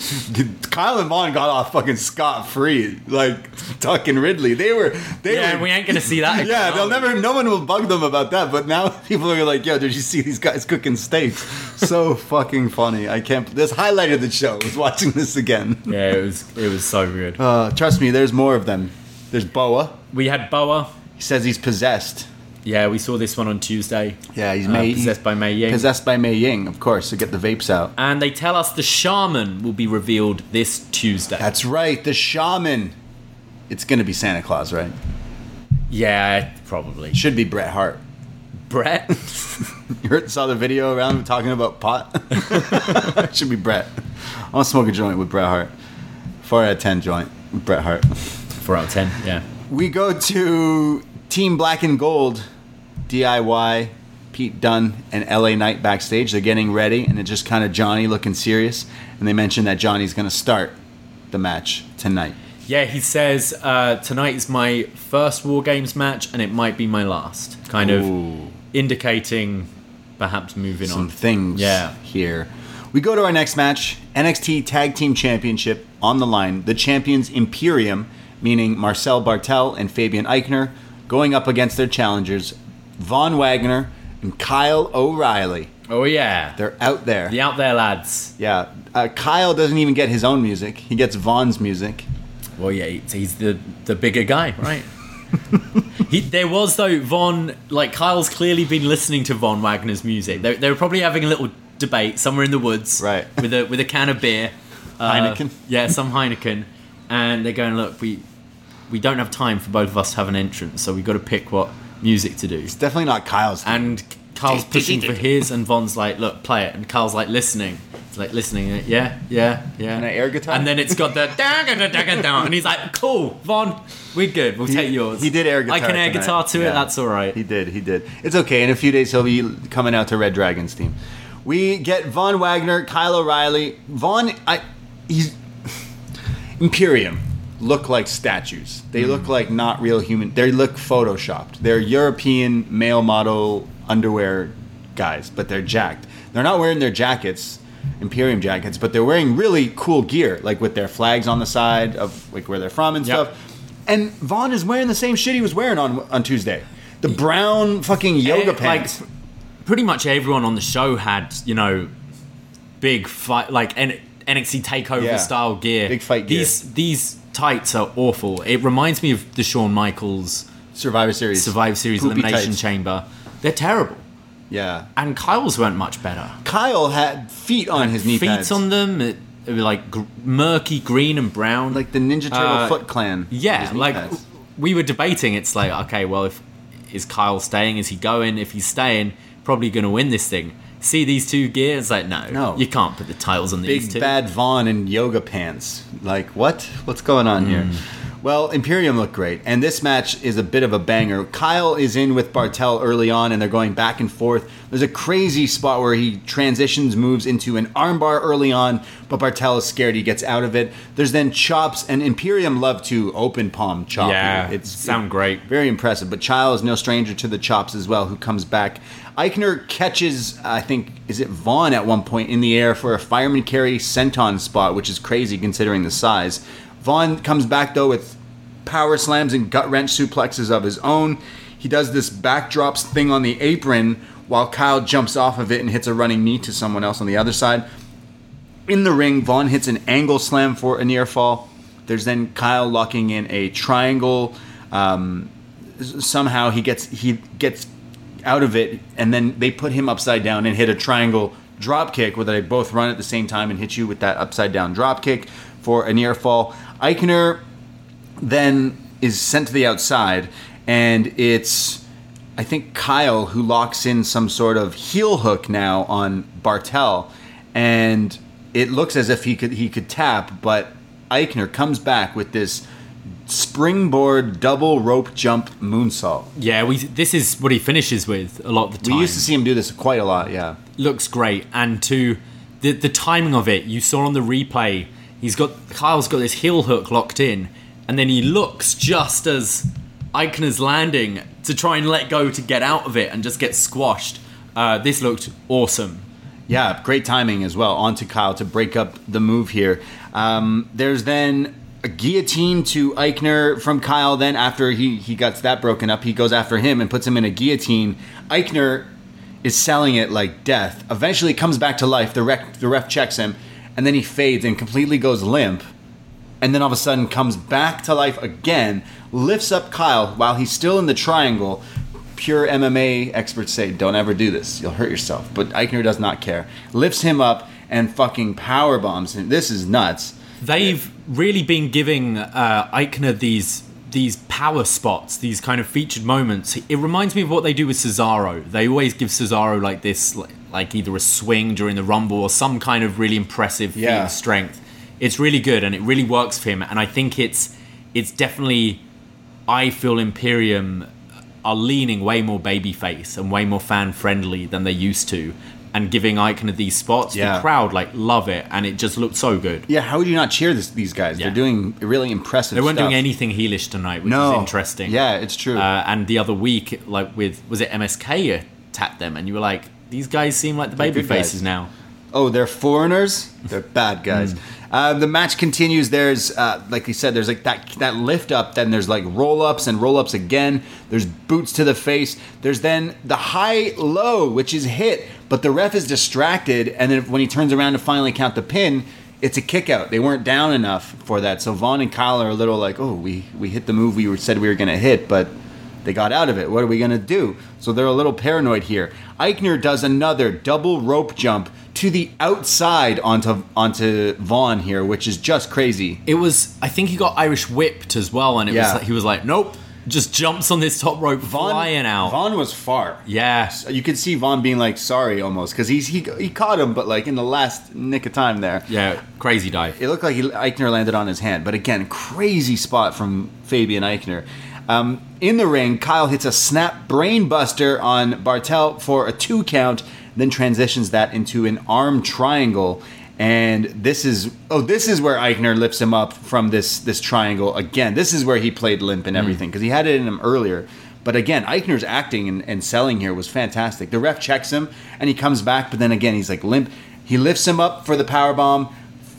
Kyle and Von got off fucking scot-free. Like, Tuck and Ridley. They were... They yeah, were, we ain't gonna see that. Yeah, they'll never... No one will bug them about that. But now people are like, yo, did you see these guys cooking steaks? So fucking funny. I can't... This highlight of the show was watching this again. Yeah, it was, it was so good. Uh, trust me, there's more of them. There's Boa. We had Boa. He says he's possessed. Yeah, we saw this one on Tuesday. Yeah, he's uh, Mei, possessed by Mei Ying. Possessed by Mei Ying, of course, to get the vapes out. And they tell us the shaman will be revealed this Tuesday. That's right, the shaman. It's going to be Santa Claus, right? Yeah, probably. Should be Bret Hart. Bret? You heard, saw the video around talking about pot? Should be Bret. I want to smoke a joint with Bret Hart. four out of ten joint with Bret Hart. four out of ten, yeah. We go to Team Black and Gold, D I Y, Pete Dunne, and L A Knight backstage. They're getting ready, and it's just kind of Johnny looking serious. And they mention that Johnny's going to start the match tonight. Yeah, he says, uh, tonight is my first War Games match, and it might be my last. Kind Ooh. of indicating perhaps moving Some on. Some things yeah. here. We go to our next match, N X T Tag Team Championship on the line. The champions Imperium, meaning Marcel Barthel and Fabian Aichner, going up against their challengers, Von Wagner and Kyle O'Reilly. Oh, yeah. They're out there. The out there lads. Yeah. Uh, Kyle doesn't even get his own music. He gets Von's music. Well, yeah, he's the, the bigger guy, right? he, there was, though, Von... Like, Kyle's clearly been listening to Von Wagner's music. They, they were probably having a little debate somewhere in the woods. Right. With a, with a can of beer. Uh, Heineken. Yeah, some Heineken. And they're going, look, we we don't have time for both of us to have an entrance, so we've got to pick what music to do. It's definitely not Kyle's thing. And Kyle's pushing for his, and Von's like, look, play it. And Kyle's like, listening. It's like, listening. Like, yeah, yeah, yeah. And an air guitar. And then it's got the... And he's like, cool, Von, we're good. We'll he, take yours. He did air guitar I can air tonight. guitar to yeah. it. That's all right. He did, he did. It's okay. In a few days, he'll be coming out to Red Dragon's team. We get Von Wagner, Kyle O'Reilly. Von, I... He's... Imperium look like statues. They mm. look like not real human. They look photoshopped. They're European male model underwear guys, but they're jacked. They're not wearing their jackets, Imperium jackets, but they're wearing really cool gear, like with their flags on the side of like where they're from and yep. stuff. And Von is wearing the same shit he was wearing on on Tuesday. The brown fucking yoga it, pants. Like, pretty much everyone on the show had, you know, big fight, like... and. N X T takeover yeah. style gear. Big fight gear. These these tights are awful. It reminds me of the Shawn Michaels Survivor Series Survivor Series Poopy Elimination tights. Chamber. They're terrible. Yeah. And Kyle's weren't much better. Kyle had feet on had his knee feet pads. Feet on them. It, it was like gr- murky green and brown. Like the Ninja Turtle uh, Foot Clan. Yeah. Like pads. We were debating. It's like, okay, well, if is Kyle staying? Is he going? If he's staying, probably going to win this thing. See these two gears? Like, no, no, you can't put the titles on these Big two. Big bad Von in yoga pants. Like, what? What's going on mm. here? Well, Imperium looked great, and this match is a bit of a banger. Kyle is in with Barthel early on, and they're going back and forth. There's a crazy spot where he transitions, moves into an armbar early on, but Barthel is scared. He gets out of it. There's then chops, and Imperium love to open palm chop. Yeah, it's sound great. Very impressive, but Kyle is no stranger to the chops as well, who comes back. Aichner catches, I think, is it Von at one point in the air for a fireman carry senton spot, which is crazy considering the size. Von comes back, though, with power slams and gut wrench suplexes of his own. He does this backdrops thing on the apron while Kyle jumps off of it and hits a running knee to someone else on the other side. In the ring, Von hits an angle slam for a near fall. There's then Kyle locking in a triangle. Um, somehow he gets he gets... out of it, and then they put him upside down and hit a triangle drop kick where they both run at the same time and hit you with that upside down drop kick for a near fall. Aichner then is sent to the outside, and it's I think Kyle who locks in some sort of heel hook now on Barthel, and it looks as if he could he could tap, but Aichner comes back with this springboard double rope jump moonsault. Yeah, we this is what he finishes with a lot of the time. We used to see him do this quite a lot, yeah. Looks great. And to the the timing of it, you saw on the replay, he's got Kyle's got this heel hook locked in, and then he looks just as Eichner's landing to try and let go to get out of it and just get squashed. Uh, this looked awesome. Yeah, great timing as well. On to Kyle to break up the move here. Um, there's then a guillotine to Aichner from Kyle. Then after he, he gets that broken up, he goes after him and puts him in a guillotine. Aichner is selling it like death. Eventually comes back to life. The ref, the ref checks him, and then he fades and completely goes limp. And then all of a sudden comes back to life again, lifts up Kyle while he's still in the triangle. Pure M M A experts say, don't ever do this. You'll hurt yourself. But Aichner does not care. Lifts him up and fucking power bombs him. This is nuts. They've really been giving uh, Aichner these these power spots, these kind of featured moments. It reminds me of what they do with Cesaro. They always give Cesaro like this, like, like either a swing during the Rumble or some kind of really impressive feat yeah. of strength. It's really good and it really works for him. And I think it's it's definitely, I feel Imperium are leaning way more babyface and way more fan friendly than they used to, and giving Aichner these spots. Yeah. The crowd like love it, and it just looked so good. Yeah, how would you not cheer this, these guys? Yeah. They're doing really impressive. They weren't stuff. doing anything heelish tonight, which no. is interesting. Yeah, it's true. Uh, and the other week, like with was it M S K tapped them, and you were like, these guys seem like the they're babyfaces now. Oh, they're foreigners. They're bad guys. mm. Uh, the match continues. There's, uh, like you said, there's like that that lift up. Then there's like roll ups and roll ups again. There's boots to the face. There's then the high low, which is hit, but the ref is distracted. And then when he turns around to finally count the pin, it's a kick out. They weren't down enough for that. So Vaughn and Kyle are a little like, oh, we, we hit the move we were, said we were going to hit, but they got out of it. What are we going to do? So they're a little paranoid here. Aichner does another double rope jump to the outside onto onto Vaughn here, which is just crazy. It was, I think he got Irish whipped as well, and it yeah. was he was like, nope, just jumps on this top rope, Vaughn, flying out. Vaughn was far. Yeah. You could see Vaughn being like, sorry, almost, because he, he caught him, but like in the last nick of time there. Yeah, crazy dive. It looked like he, Aichner landed on his hand, but again, crazy spot from Fabian Aichner. Um, in the ring, Kyle hits a snap brain buster on Barthel for a two count, then transitions that into an arm triangle. And this is, oh, this is where Aichner lifts him up from this this triangle again. This is where he played limp and everything, because mm. he had it in him earlier. But again, Eichner's acting and, and selling here was fantastic. The ref checks him, and he comes back, but then again, he's like limp. He lifts him up for the powerbomb.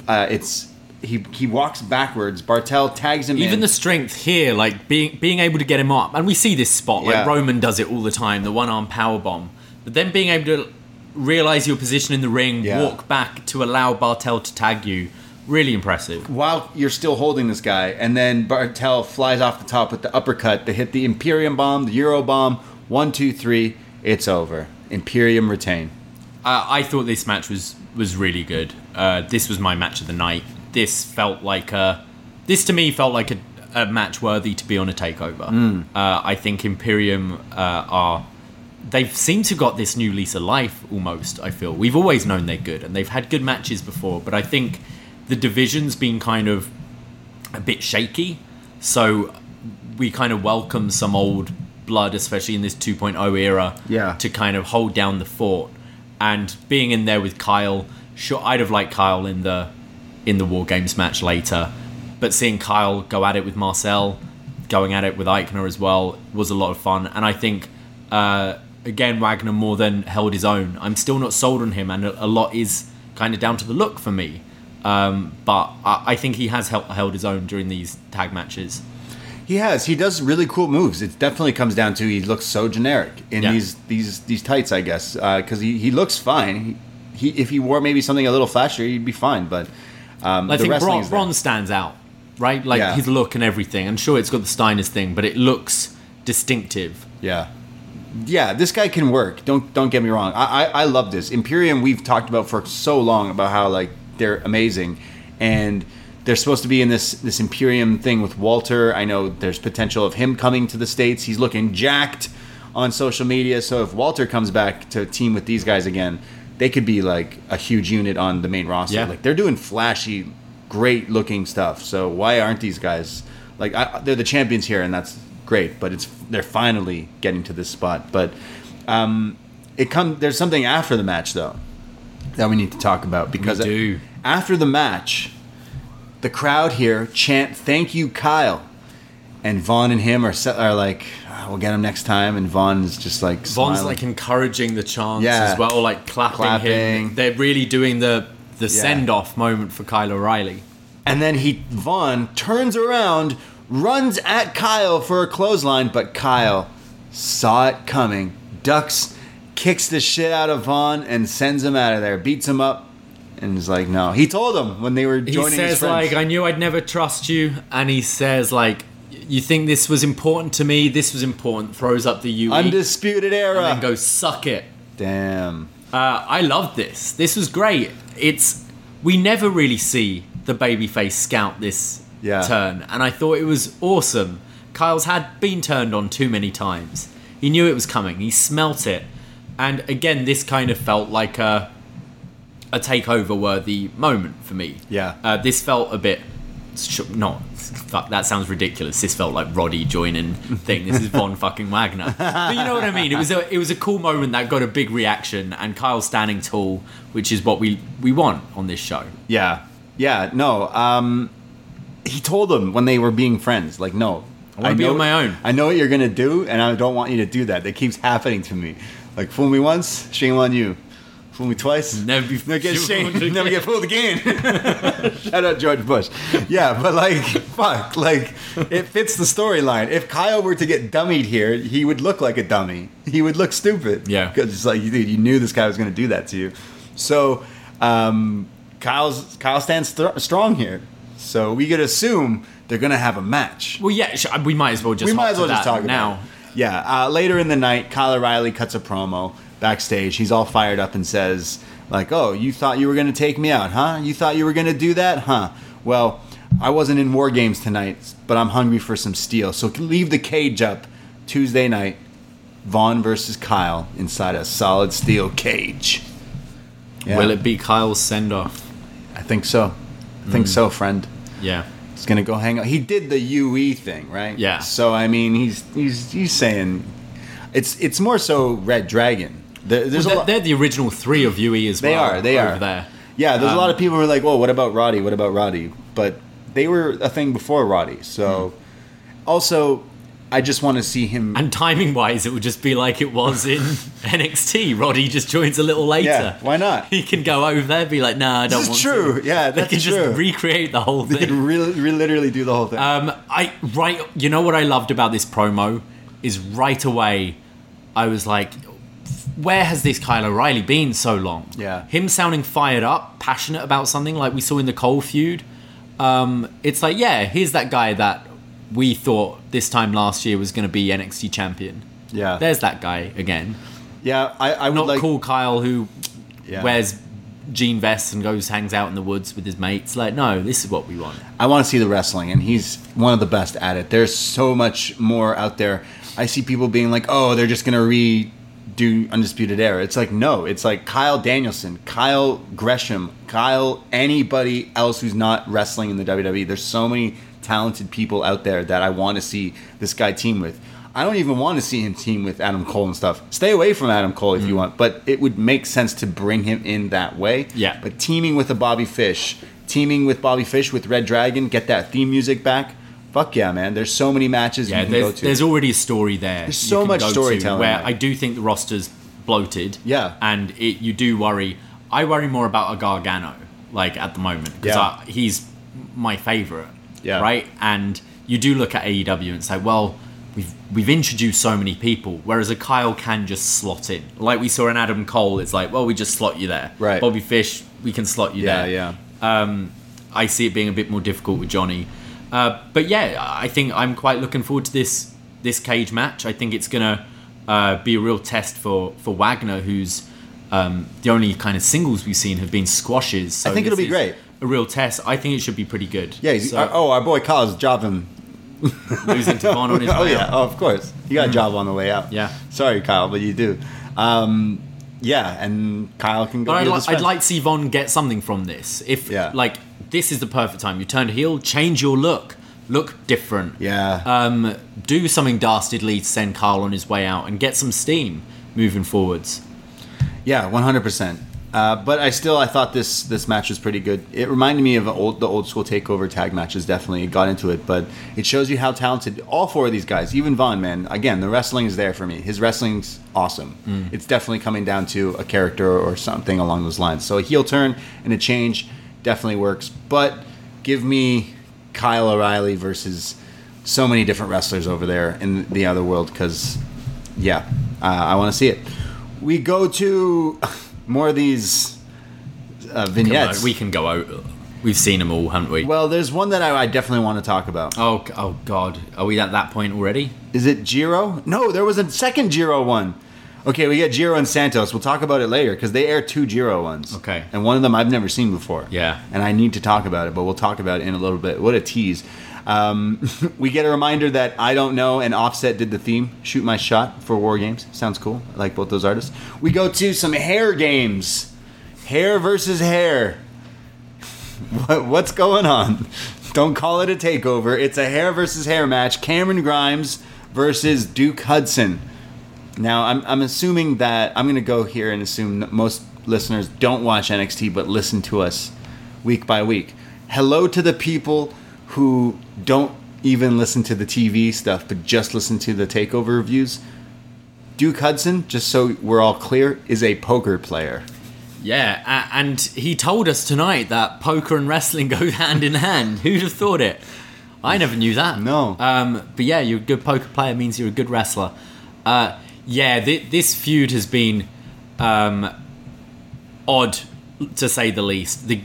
Uh, it's... He he walks backwards. Barthel tags him Even in. Even the strength here, like being being able to get him up. And we see this spot. Like yeah. Roman does it all the time, the one-arm powerbomb. But then being able to realize your position in the ring, yeah. walk back to allow Barthel to tag you. Really impressive. While you're still holding this guy. And then Barthel flies off the top with the uppercut. They hit the Imperium bomb, the Euro bomb. One, two, three. It's over. Imperium retain. Uh, I thought this match was, was really good. Uh, this was my match of the night. This felt like a... This, to me, felt like a, a match worthy to be on a takeover. Mm. Uh, I think Imperium uh, are... They've seemed to got this new lease of life, almost, I feel. We've always known they're good, and they've had good matches before, but I think the division's been kind of a bit shaky, so we kind of welcome some old blood, especially in this two point oh era, yeah. to kind of hold down the fort. And being in there with Kyle... Sure, I'd have liked Kyle in the... in the War Games match later. But seeing Kyle go at it with Marcel, going at it with Aichner as well, was a lot of fun. And I think, uh, again, Wagner more than held his own. I'm still not sold on him, and a lot is kind of down to the look for me. Um, but I, I think he has held, held his own during these tag matches. He has. He does really cool moves. It definitely comes down to he looks so generic in yeah. these, these these tights, I guess, because uh, he, he looks fine. He, he If he wore maybe something a little flashier, he'd be fine, but... Um, I think Bron, Bron stands out, right? Like yeah. his look and everything. I'm sure it's got the Steiner's thing, but it looks distinctive. Yeah, yeah. This guy can work. Don't don't get me wrong. I, I I love this Imperium. We've talked about for so long about how like they're amazing, and they're supposed to be in this this Imperium thing with Walter. I know there's potential of him coming to the States. He's looking jacked on social media. So if Walter comes back to team with these guys again, they could be like a huge unit on the main roster. Yeah. Like they're doing flashy, great looking stuff. So why aren't these guys like I, they're the champions here, and that's great. But it's they're finally getting to this spot. But um, it come there's something after the match though that we need to talk about, because we do. After the match, the crowd here chant "Thank you, Kyle," And Vaughn and him are, are like, oh, we'll get him next time. And Vaughn's just like smiling. Vaughn's like encouraging the chants yeah. as well, or like clapping, clapping him. They're really doing the the yeah. send-off moment for Kyle O'Reilly. And then he Vaughn turns around, runs at Kyle for a clothesline, but Kyle saw it coming, ducks, kicks the shit out of Vaughn, and sends him out of there, beats him up. And he's like, no. He told him when they were joining his friends. He says, like, I knew I'd never trust you. And he says, like, you think this was important to me? This was important. Throws up the U E. Undisputed Era. And then goes, suck it. Damn. Uh, I loved this. This was great. It's we never really see the babyface scout this yeah. turn. And I thought it was awesome. Kyle's had been turned on too many times. He knew it was coming. He smelt it. And again, this kind of felt like a... a takeover-worthy moment for me. Yeah. Uh, this felt a bit... Not... Fuck, that sounds ridiculous. This felt like Roddy joining thing. This is Von fucking Wagner. But you know what I mean? It was a it was a cool moment that got a big reaction, and Kyle standing tall, which is what we, we want on this show. Yeah. Yeah, no. Um, he told them when they were being friends, like, no. I want to be on my own. I know what you're going to do, and I don't want you to do that. That keeps happening to me. Like, fool me once, shame on you. Fool me twice, never, be never get shamed, never get fooled again. Shout out George Bush. Yeah, but like, fuck, like, it fits the storyline. If Kyle were to get dummied here, he would look like a dummy. He would look stupid. Yeah, because it's like, dude, you knew this guy was going to do that to you. So, um, Kyle's Kyle stands th- strong here. So we could assume they're going to have a match. Well, yeah, we might as well just we might as well just talk now. About it. Yeah, uh, later in the night, Kyle O'Reilly cuts a promo. Backstage, he's all fired up and says, like, oh, you thought you were going to take me out, huh? You thought you were going to do that, huh? Well, I wasn't in War Games tonight, but I'm hungry for some steel. So leave the cage up Tuesday night. Vaughn versus Kyle inside a solid steel cage. Yeah. Will it be Kyle's send-off? I think so. I think mm. so, friend. Yeah. He's going to go hang out. He did the U E thing, right? Yeah. So, I mean, he's he's he's saying... It's it's more so Red Dragon. There, there's well, they're, a lot. They're the original three of U E as well. They are. They over are. There. Yeah, there's um, a lot of people who are like, well, what about Roddy? What about Roddy? But they were a thing before Roddy. So, hmm. also, I just want to see him. And timing-wise, it would just be like it was in N X T. Roddy just joins a little later. Yeah, why not? He can go over there and be like, nah, I don't this want to. This is true. To. Yeah, that's true. They can true. just recreate the whole thing. They can re- re- literally do the whole thing. Um, I right. You know what I loved about this promo? Is right away, I was like, where has this Kyle O'Reilly been so long? Yeah. Him sounding fired up, passionate about something like we saw in the Cole feud. Um, it's like, yeah, here's that guy that we thought this time last year was going to be N X T champion. Yeah. There's that guy again. Yeah, I, I would Not like... cool Kyle who yeah. wears jean vests and goes hangs out in the woods with his mates. Like, no, this is what we want. I want to see the wrestling, and he's one of the best at it. There's so much more out there. I see people being like, oh, they're just going to redo Undisputed Era. It's like, no. It's like Kyle Danielson, Kyle Gresham, Kyle anybody else who's not wrestling in the W W E. There's so many talented people out there that I want to see this guy team with. I don't even want to see him team with Adam Cole and stuff. Stay away from Adam Cole if mm. you want, but it would make sense to bring him in that way. Yeah. But teaming with a Bobby Fish, teaming with Bobby Fish with Red Dragon, get that theme music back. Fuck yeah, man. There's so many matches yeah, you can go to. There's already a story there. There's so much storytelling. Where I do think the roster's bloated. Yeah. And it, you do worry. I worry more about a Gargano, like, at the moment. Because yeah. he's my favorite. Yeah. Right? And you do look at A E W and say, well, we've we've introduced so many people. Whereas a Kyle can just slot in. Like we saw an Adam Cole. It's like, well, we just slot you there. Right. Bobby Fish, we can slot you yeah, there. Yeah, yeah. Um, I see it being a bit more difficult with Johnny. Uh, but yeah, I think I'm quite looking forward to this this cage match. I think it's going to uh, be a real test for, for Wagner, who's um, the only kind of singles we've seen have been squashes. So I think it'll be great. A real test. I think it should be pretty good. Yeah. So, our, oh, our boy Kyle's jobbing. Losing to Von on his oh, way yeah. out. Oh, of course. You got a job on the way out. Yeah. Sorry, Kyle, but you do. Um, yeah, and Kyle can go. But I'd, li- I'd like to see Von get something from this. If, yeah. like... This is the perfect time. You turn heel, change your look. Look different. Yeah. Um, do something dastardly to send Kyle on his way out and get some steam moving forwards. Yeah, one hundred percent. Uh, but I still, I thought this this match was pretty good. It reminded me of old, the old school takeover tag matches, definitely. It got into it, but it shows you how talented all four of these guys, even Von, man. Again, the wrestling is there for me. His wrestling's awesome. Mm. It's definitely coming down to a character or something along those lines. So a heel turn and a change definitely works. But give me Kyle O'Reilly versus so many different wrestlers over there in the other world because, yeah, uh, I want to see it. We go to... More of these uh, vignettes. We can go out. We've seen them all, haven't we? Well, there's one that I, I definitely want to talk about. Oh, oh God. Are we at that point already? Is it Jiro? No, there was a second Jiro one. Okay, we got Jiro and Santos. We'll talk about it later because they air two Jiro ones. Okay. And one of them I've never seen before. Yeah. And I need to talk about it, but we'll talk about it in a little bit. What a tease. Um, we get a reminder that I Don't Know and Offset did the theme, Shoot My Shot, for War Games. Sounds cool. I like both those artists. We go to some hair games. Hair versus hair. What, what's going on? Don't call it a takeover. It's a hair versus hair match. Cameron Grimes versus Duke Hudson. Now, I'm, I'm assuming that... I'm going to go here and assume that most listeners don't watch N X T but listen to us week by week. Hello to the people... who don't even listen to the T V stuff, but just listen to the takeover reviews. Duke Hudson, just so we're all clear, is a poker player. Yeah, uh, and he told us tonight that poker and wrestling go hand in hand. Who'd have thought it? I never knew that. No. Um, but yeah, you're a good poker player means you're a good wrestler. Uh, yeah, th- this feud has been um, odd, to say the least. The,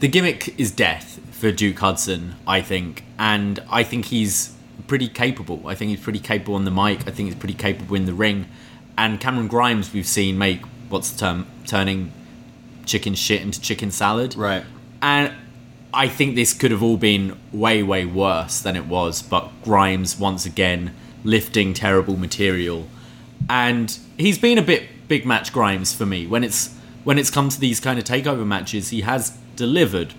the gimmick is death. For Duke Hudson, I think, and I think he's pretty capable. I think he's pretty capable on the mic. I think he's pretty capable in the ring. And Cameron Grimes, we've seen make what's the term, turning chicken shit into chicken salad. Right. And I think this could have all been way, way worse than it was. But Grimes once again lifting terrible material, and he's been a bit big match Grimes for me. When it's when it's come to these kind of takeover matches, he has delivered.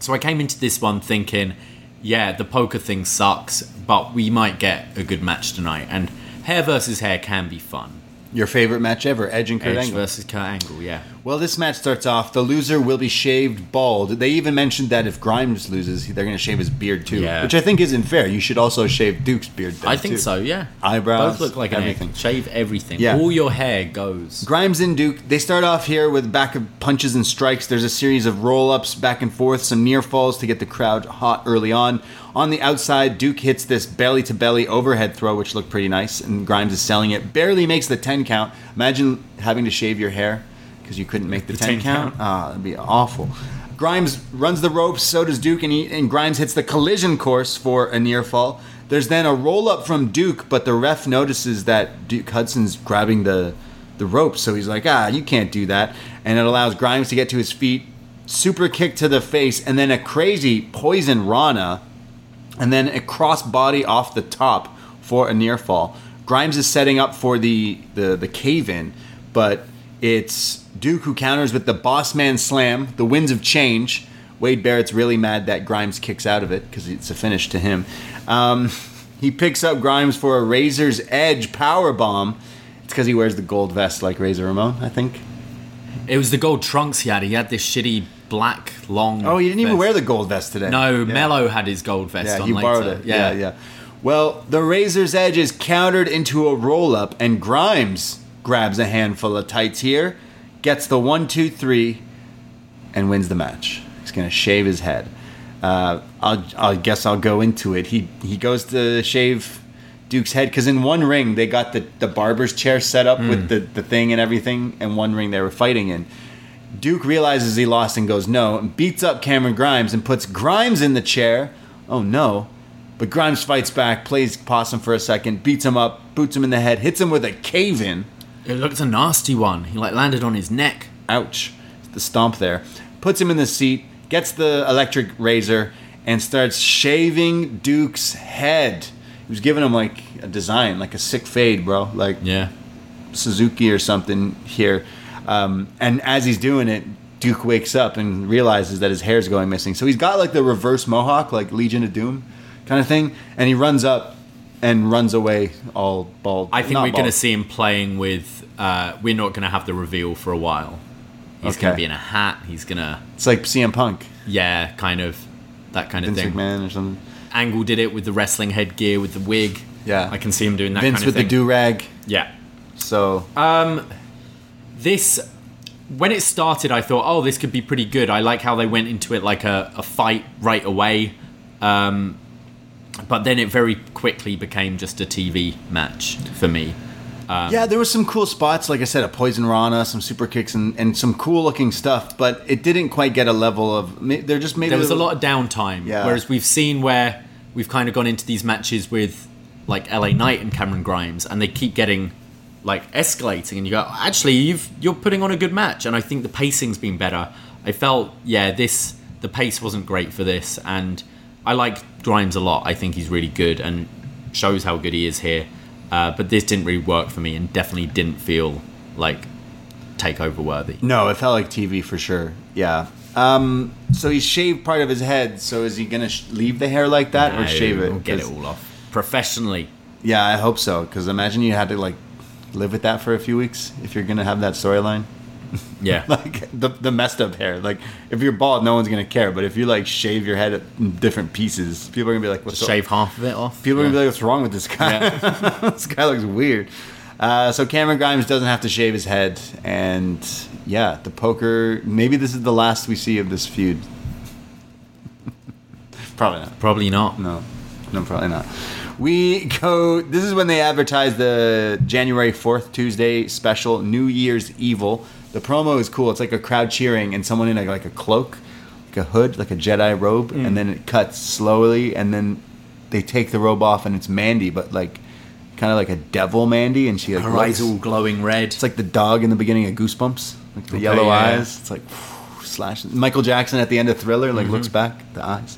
So I came into this one thinking, yeah, the poker thing sucks, but we might get a good match tonight. And hair versus hair can be fun. Your favorite match ever, Edge and Kurt Angle. Edge versus Kurt Angle, yeah. Well, this match starts off, the loser will be shaved bald. They even mentioned that if Grimes loses, they're going to shave his beard too, yeah. Which I think isn't fair. You should also shave Duke's beard too. I think too. So, yeah. Eyebrows, both look like everything. An egg. Shave everything. Yeah. All your hair goes. Grimes and Duke, they start off here with back of punches and strikes. There's a series of roll-ups back and forth, some near falls to get the crowd hot early on. On the outside, Duke hits this belly-to-belly overhead throw, which looked pretty nice, and Grimes is selling it. Barely makes the ten count. Imagine having to shave your hair because you couldn't make the, the ten, ten count. Ah, oh, that'd be awful. Grimes runs the ropes, so does Duke, and, he, and Grimes hits the collision course for a near fall. There's then a roll-up from Duke, but the ref notices that Duke Hudson's grabbing the, the ropes, so he's like, ah, you can't do that. And it allows Grimes to get to his feet, super kick to the face, and then a crazy poison Rana... And then a crossbody off the top for a near fall. Grimes is setting up for the, the, the cave-in, but it's Duke who counters with the boss man slam, the winds of change. Wade Barrett's really mad that Grimes kicks out of it because it's a finish to him. Um, he picks up Grimes for a Razor's Edge powerbomb. It's because he wears the gold vest like Razor Ramon, I think. It was the gold trunks he had. He had this shitty... black, long Oh, he didn't vest. Even wear the gold vest today. No, yeah. Mello had his gold vest yeah, on he later. Borrowed it. Yeah. yeah, yeah. Well, the Razor's Edge is countered into a roll-up, and Grimes grabs a handful of tights here, gets the one, two, three, and wins the match. He's going to shave his head. Uh, I'll, I guess I'll go into it. He he goes to shave Duke's head, because in one ring, they got the, the barber's chair set up mm. with the, the thing and everything, and one ring they were fighting in. Duke realizes he lost and goes no, and beats up Cameron Grimes and puts Grimes in the chair. Oh, no. But Grimes fights back, plays possum for a second, beats him up, boots him in the head, hits him with a cave-in. It looked a nasty one. He, like, landed on his neck. Ouch. The stomp there. Puts him in the seat, gets the electric razor, and starts shaving Duke's head. He was giving him, like, a design, like a sick fade, bro. Like yeah. Suzuki or something here. Um, and as he's doing it, Duke wakes up and realizes that his hair's going missing. So he's got like the reverse mohawk, like Legion of Doom kind of thing. And he runs up and runs away all bald. I think Not we're going to see him playing with, uh, we're not going to have the reveal for a while. He's okay. going to be in a hat. He's going to... It's like C M Punk. Yeah, kind of. That kind Vince of thing. Vince McMahon or something. Angle did it with the wrestling headgear, with the wig. Yeah. I can see him doing that Vince kind of thing. Vince with the do-rag. Yeah. So... Um, this... When it started, I thought, oh, this could be pretty good. I like how they went into it like a, a fight right away. Um, but then it very quickly became just a T V match for me. Um, yeah, there was some cool spots. Like I said, a Poison Rana, some super kicks, and, and some cool-looking stuff. But it didn't quite get a level of... They're just made there was a lot of downtime. Yeah. Whereas we've seen where we've kind of gone into these matches with like L A Knight and Cameron Grimes, and they keep getting... like escalating, and you go, actually you've you're putting on a good match. And I think the pacing's been better. I felt yeah this the pace wasn't great for this, and I like Grimes a lot. I think he's really good and shows how good he is here, uh, but this didn't really work for me, and definitely didn't feel like takeover worthy. No, it felt like T V for sure. Yeah. Um, so he shaved part of his head, so is he gonna sh- leave the hair like that? No, or shave it, get it all off professionally. Yeah, I hope so, because imagine you had to like live with that for a few weeks if you're gonna have that storyline. Yeah. Like the the messed up hair. Like if you're bald, no one's gonna care, but if you like shave your head at different pieces, people are gonna be like, what's shave half of it off. People yeah. are gonna be like, what's wrong with this guy? Yeah. This guy looks weird. Uh, so Cameron Grimes doesn't have to shave his head, and yeah, the poker. Maybe this is the last we see of this feud. Probably not. Probably not. No. No, probably not. We go... This is when they advertise the January fourth, Tuesday special, New Year's Evil. The promo is cool. It's like a crowd cheering and someone in a, like a cloak, like a hood, like a Jedi robe, mm. and then it cuts slowly, and then they take the robe off, and it's Mandy, but like kind of like a devil Mandy, and she like, her eyes all glowing red. It's like the dog in the beginning of Goosebumps, like the okay, yellow yeah. eyes. It's like whew, slash. Michael Jackson at the end of Thriller, like mm-hmm. looks back, the eyes.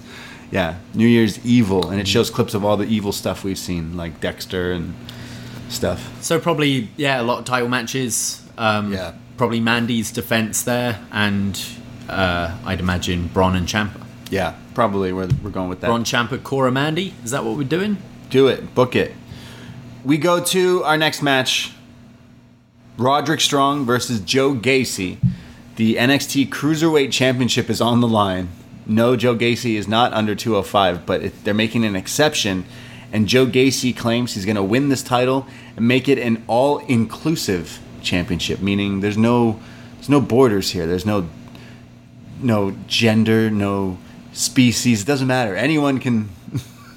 Yeah, New Year's Evil, and it shows clips of all the evil stuff we've seen, like Dexter and stuff. So probably, yeah, a lot of title matches. Um, yeah. Probably Mandy's defense there, and uh, I'd imagine Bron and Ciampa. Yeah, probably where we're going with that. Bron, Ciampa, Cora, Mandy. Is that what we're doing? Do it. Book it. We go to our next match. Roderick Strong versus Joe Gacy. The N X T Cruiserweight Championship is on the line. No, Joe Gacy is not under two oh five, but it, they're making an exception, and Joe Gacy claims he's going to win this title and make it an all-inclusive championship, meaning there's no there's no borders here. There's no no gender, no species. It doesn't matter. Anyone can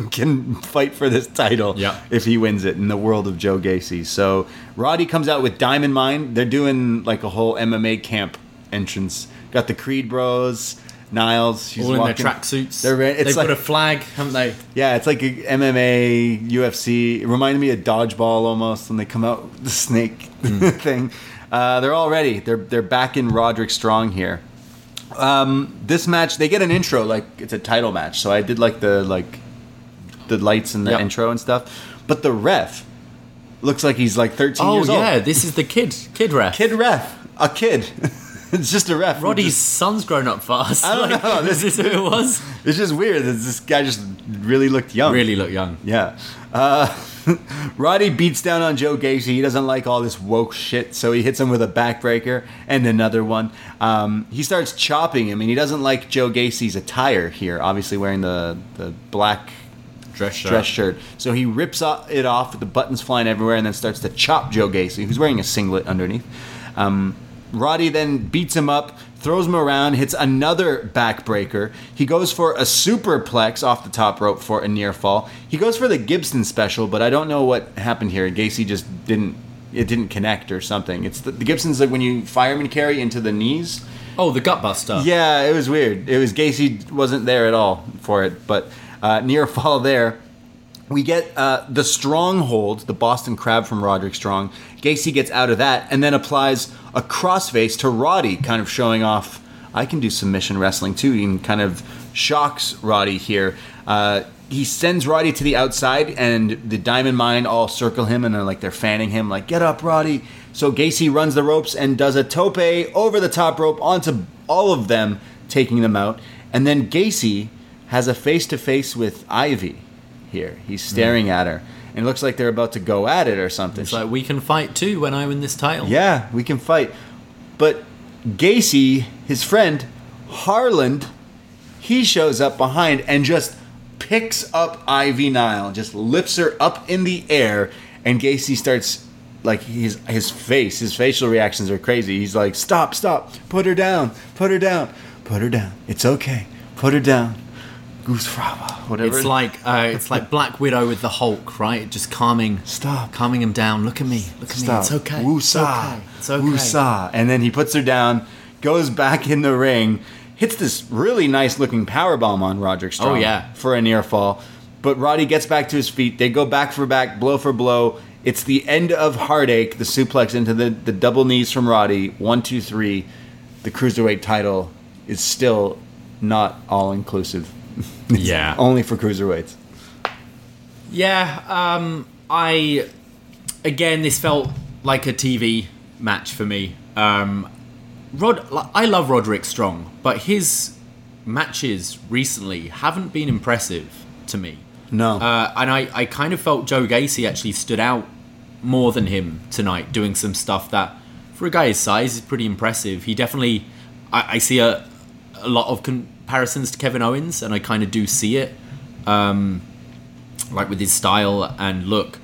can fight for this title yeah. if he wins it in the world of Joe Gacy. So Roddy comes out with Diamond Mine. They're doing like a whole M M A camp entrance. Got the Creed Bros... Niles, she's all in walking. Their tracksuits. They've like, got a flag, haven't they? Yeah, it's like a M M A, U F C. It reminded me of dodgeball almost when they come out with the snake mm. thing. Uh, they're all ready. They're they're back in Roderick Strong here. Um, this match, they get an intro like it's a title match. So I did like the like the lights and the yep. intro and stuff. But the ref looks like he's like thirteen oh, years yeah, old. Oh yeah, this is the kid kid ref. Kid ref, a kid. It's just a ref. Roddy's just, son's grown up fast. I don't like, know. This is who it was. It's just weird. This guy just really looked young. Really looked young. Yeah. Uh, Roddy beats down on Joe Gacy. He doesn't like all this woke shit, so he hits him with a backbreaker and another one. Um, he starts chopping him, and he doesn't like Joe Gacy's attire here, obviously wearing the, the black dress shirt. dress shirt. So he rips it off with the buttons flying everywhere and then starts to chop Joe Gacy, who's wearing a singlet underneath. Um... Roddy then beats him up, throws him around, hits another backbreaker. He goes for a superplex off the top rope for a near fall. He goes for the Gibson special, but I don't know what happened here. Gacy just didn't, it didn't connect or something. It's the, the Gibson's like when you fireman carry into the knees. Oh, the gutbuster. Yeah, it was weird. It was Gacy wasn't there at all for it, but uh, near fall there. We get uh, the Stronghold, the Boston Crab from Roderick Strong. Gacy gets out of that and then applies a crossface to Roddy, kind of showing off, I can do submission wrestling too. He kind of shocks Roddy here. Uh, he sends Roddy to the outside, and the Diamond Mine all circle him, and they're like they're fanning him, like, get up, Roddy. So Gacy runs the ropes and does a tope over the top rope onto all of them, taking them out. And then Gacy has a face-to-face with Ivy. Here he's staring mm. at her, and it looks like they're about to go at it or something. It's like, we can fight too when I win this title. Yeah, we can fight. But Gacy, his friend, Harland, he shows up behind and just picks up Ivy Nile, just lifts her up in the air, and Gacy starts, like, his his face, his facial reactions are crazy. He's like, stop, stop, put her down, put her down, put her down. It's okay, put her down. Goose Fraba, whatever. It's like uh, it's like Black Widow with the Hulk, right? Just calming, stop, calming him down. Look at me, look at stop. me. It's okay. Woosah, it's okay. Woosah, okay. And then he puts her down, goes back in the ring, hits this really nice looking power bomb on Roderick Strong. Oh yeah, for a near fall. But Roddy gets back to his feet. They go back for back, blow for blow. It's the end of Heartache. The suplex into the the double knees from Roddy. One, two, three. The cruiserweight title is still not all inclusive. Yeah. Only for cruiserweights. Yeah, um, I... Again, this felt like a T V match for me. Um, Rod, I love Roderick Strong, but his matches recently haven't been impressive to me. No. Uh, and I, I kind of felt Joe Gacy actually stood out more than him tonight, doing some stuff that, for a guy his size, is pretty impressive. He definitely... I, I see a, a lot of... Con- comparisons to Kevin Owens, and I kind of do see it, um, like with his style and look.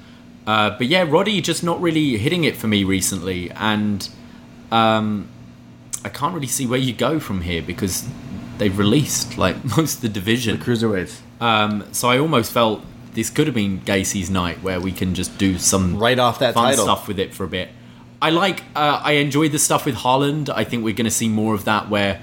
Uh, but yeah, Roddy just not really hitting it for me recently, and um, I can't really see where you go from here because they've released like most of the division, the cruiserweights. Um, so I almost felt this could have been Gacy's night where we can just do some right off that fun title stuff with it for a bit. I like, uh, I enjoyed the stuff with Harland. I think we're going to see more of that where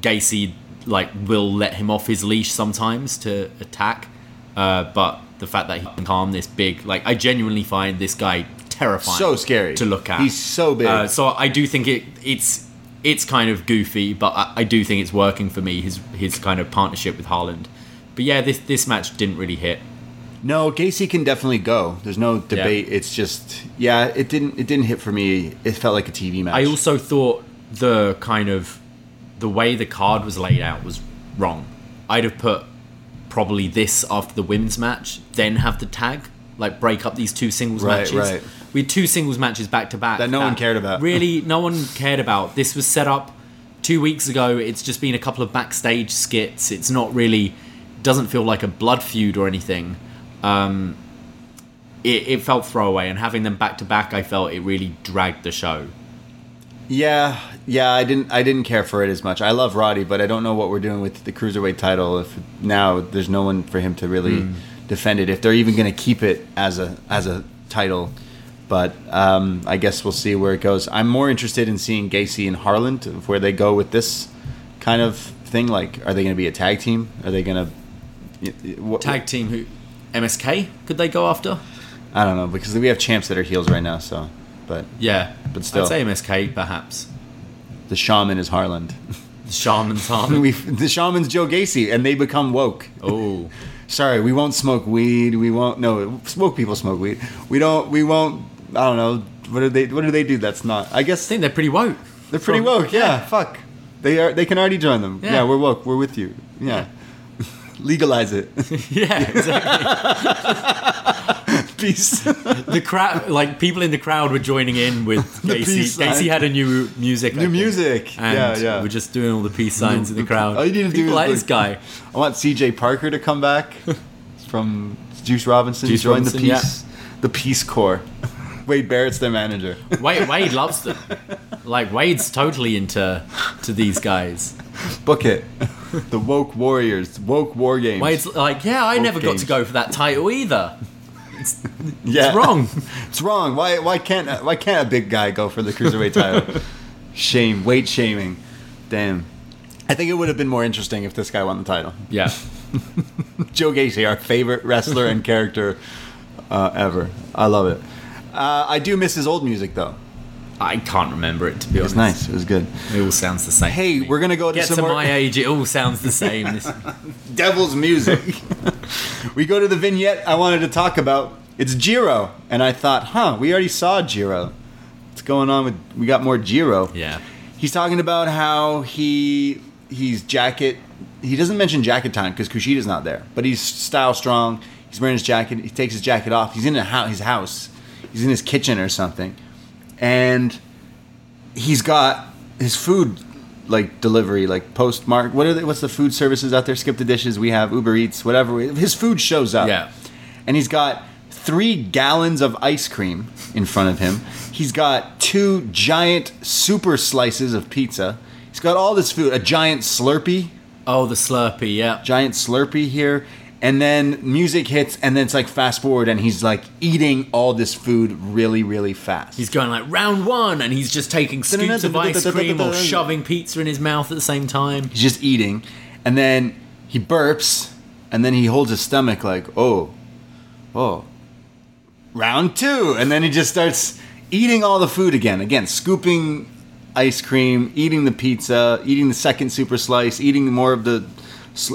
Gacy, like, will let him off his leash sometimes to attack, uh, but the fact that he can calm this big, like, I genuinely find this guy terrifying, so scary to look at. He's so big. Uh, so I do think it it's it's kind of goofy, but I, I do think it's working for me. His his kind of partnership with Harland, but yeah, this this match didn't really hit. No, Gacy can definitely go. There's no debate. Yeah. It's just yeah, it didn't it didn't hit for me. It felt like a T V match. I also thought the kind of. The way the card was laid out was wrong. I'd have put probably this after the women's match, then have the tag, like break up these two singles right, matches. Right. We had two singles matches back to back. That no that one cared about. Really, no one cared about. This was set up two weeks ago. It's just been a couple of backstage skits. It's not really, doesn't feel like a blood feud or anything. Um, it, it felt throwaway, and having them back to back, I felt it really dragged the show. Yeah, yeah, I didn't I didn't care for it as much. I love Roddy, but I don't know what we're doing with the Cruiserweight title if now there's no one for him to really mm. defend it, if they're even going to keep it as a as a title. But um, I guess we'll see where it goes. I'm more interested in seeing Gacy and Harland, where they go with this kind of thing. Like, are they going to be a tag team? Are they going to... Tag team who? M S K? Could they go after? I don't know, because we have champs that are heels right now, so... But yeah, but still, I'd say M S K perhaps. The shaman is Harland. The shaman's Harland. The shaman's Joe Gacy, and they become woke. Oh, sorry, we won't smoke weed. We won't. No, smoke people smoke weed. We don't. We won't. I don't know. What do they? What do they do? That's not. I guess. I think they're pretty woke. They're pretty From, woke. Yeah, yeah. Fuck. They are. They can already join them. Yeah, yeah, we're woke. We're with you. Yeah. yeah. Legalize it. Yeah. Exactly. Peace. The crowd, like people in the crowd, were joining in with Gacy. Gacy had a new music, new music, and yeah, yeah. We're just doing all the peace signs in the crowd. All you need to people do is like this guy. I want C J Parker to come back from Juice Robinson. Juice join Robinson, the peace, yeah. the Peace Corps. Wade Barrett's their manager. Wade Wade loves them. Like Wade's totally into to these guys. Book it. The woke warriors, woke war games. Wade's like, yeah, I woke never games. got to go for that title either. It's, yeah. it's wrong. It's wrong. Why? Why can't? Why can't a big guy go for the cruiserweight title? Shame. Weight shaming. Damn. I think it would have been more interesting if this guy won the title. Yeah. Joe Gacy, our favorite wrestler and character uh, ever. I love it. Uh, I do miss his old music though. I can't remember it, to be honest. It was nice. It was good. It all sounds the same. Hey, we're gonna go to Get some to more... my age. It all sounds the same. Devil's music. We go to the vignette I wanted to talk about. It's Jiro, and I thought, huh, we already saw Jiro. What's going on with? We got more Jiro. Yeah. He's talking about how he he's jacket. He doesn't mention jacket time because Kushida's not there, but he's style strong. He's wearing his jacket. He takes his jacket off. He's in a ho- his house. He's in his kitchen or something. And he's got his food, like, delivery, like, postmark. What are they, what's the food services out there? Skip the Dishes. We have Uber Eats, whatever. His food shows up. Yeah. And he's got three gallons of ice cream in front of him. He's got two giant super slices of pizza. He's got all this food. A giant Slurpee. Oh, the Slurpee, yeah. Giant Slurpee here. And then music hits, and then it's like fast forward, and he's like eating all this food really, really fast. He's going like round one, and he's just taking scoops of ice cream or shoving pizza in his mouth at the same time. He's just eating. And then he burps, and then he holds his stomach like, oh, oh, round two. And then he just starts eating all the food again. Again, scooping ice cream, eating the pizza, eating the second super slice, eating more of the...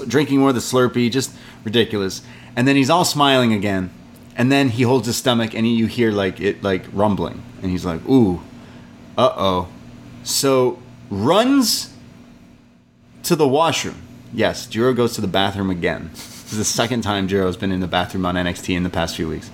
drinking more of the Slurpee, just ridiculous. And then he's all smiling again, and then he holds his stomach, and you hear like it like rumbling, and he's like, ooh, uh-oh. So runs to the washroom. Yes, Jiro goes to the bathroom again. This is the second time Jiro's been in the bathroom on N X T in the past few weeks.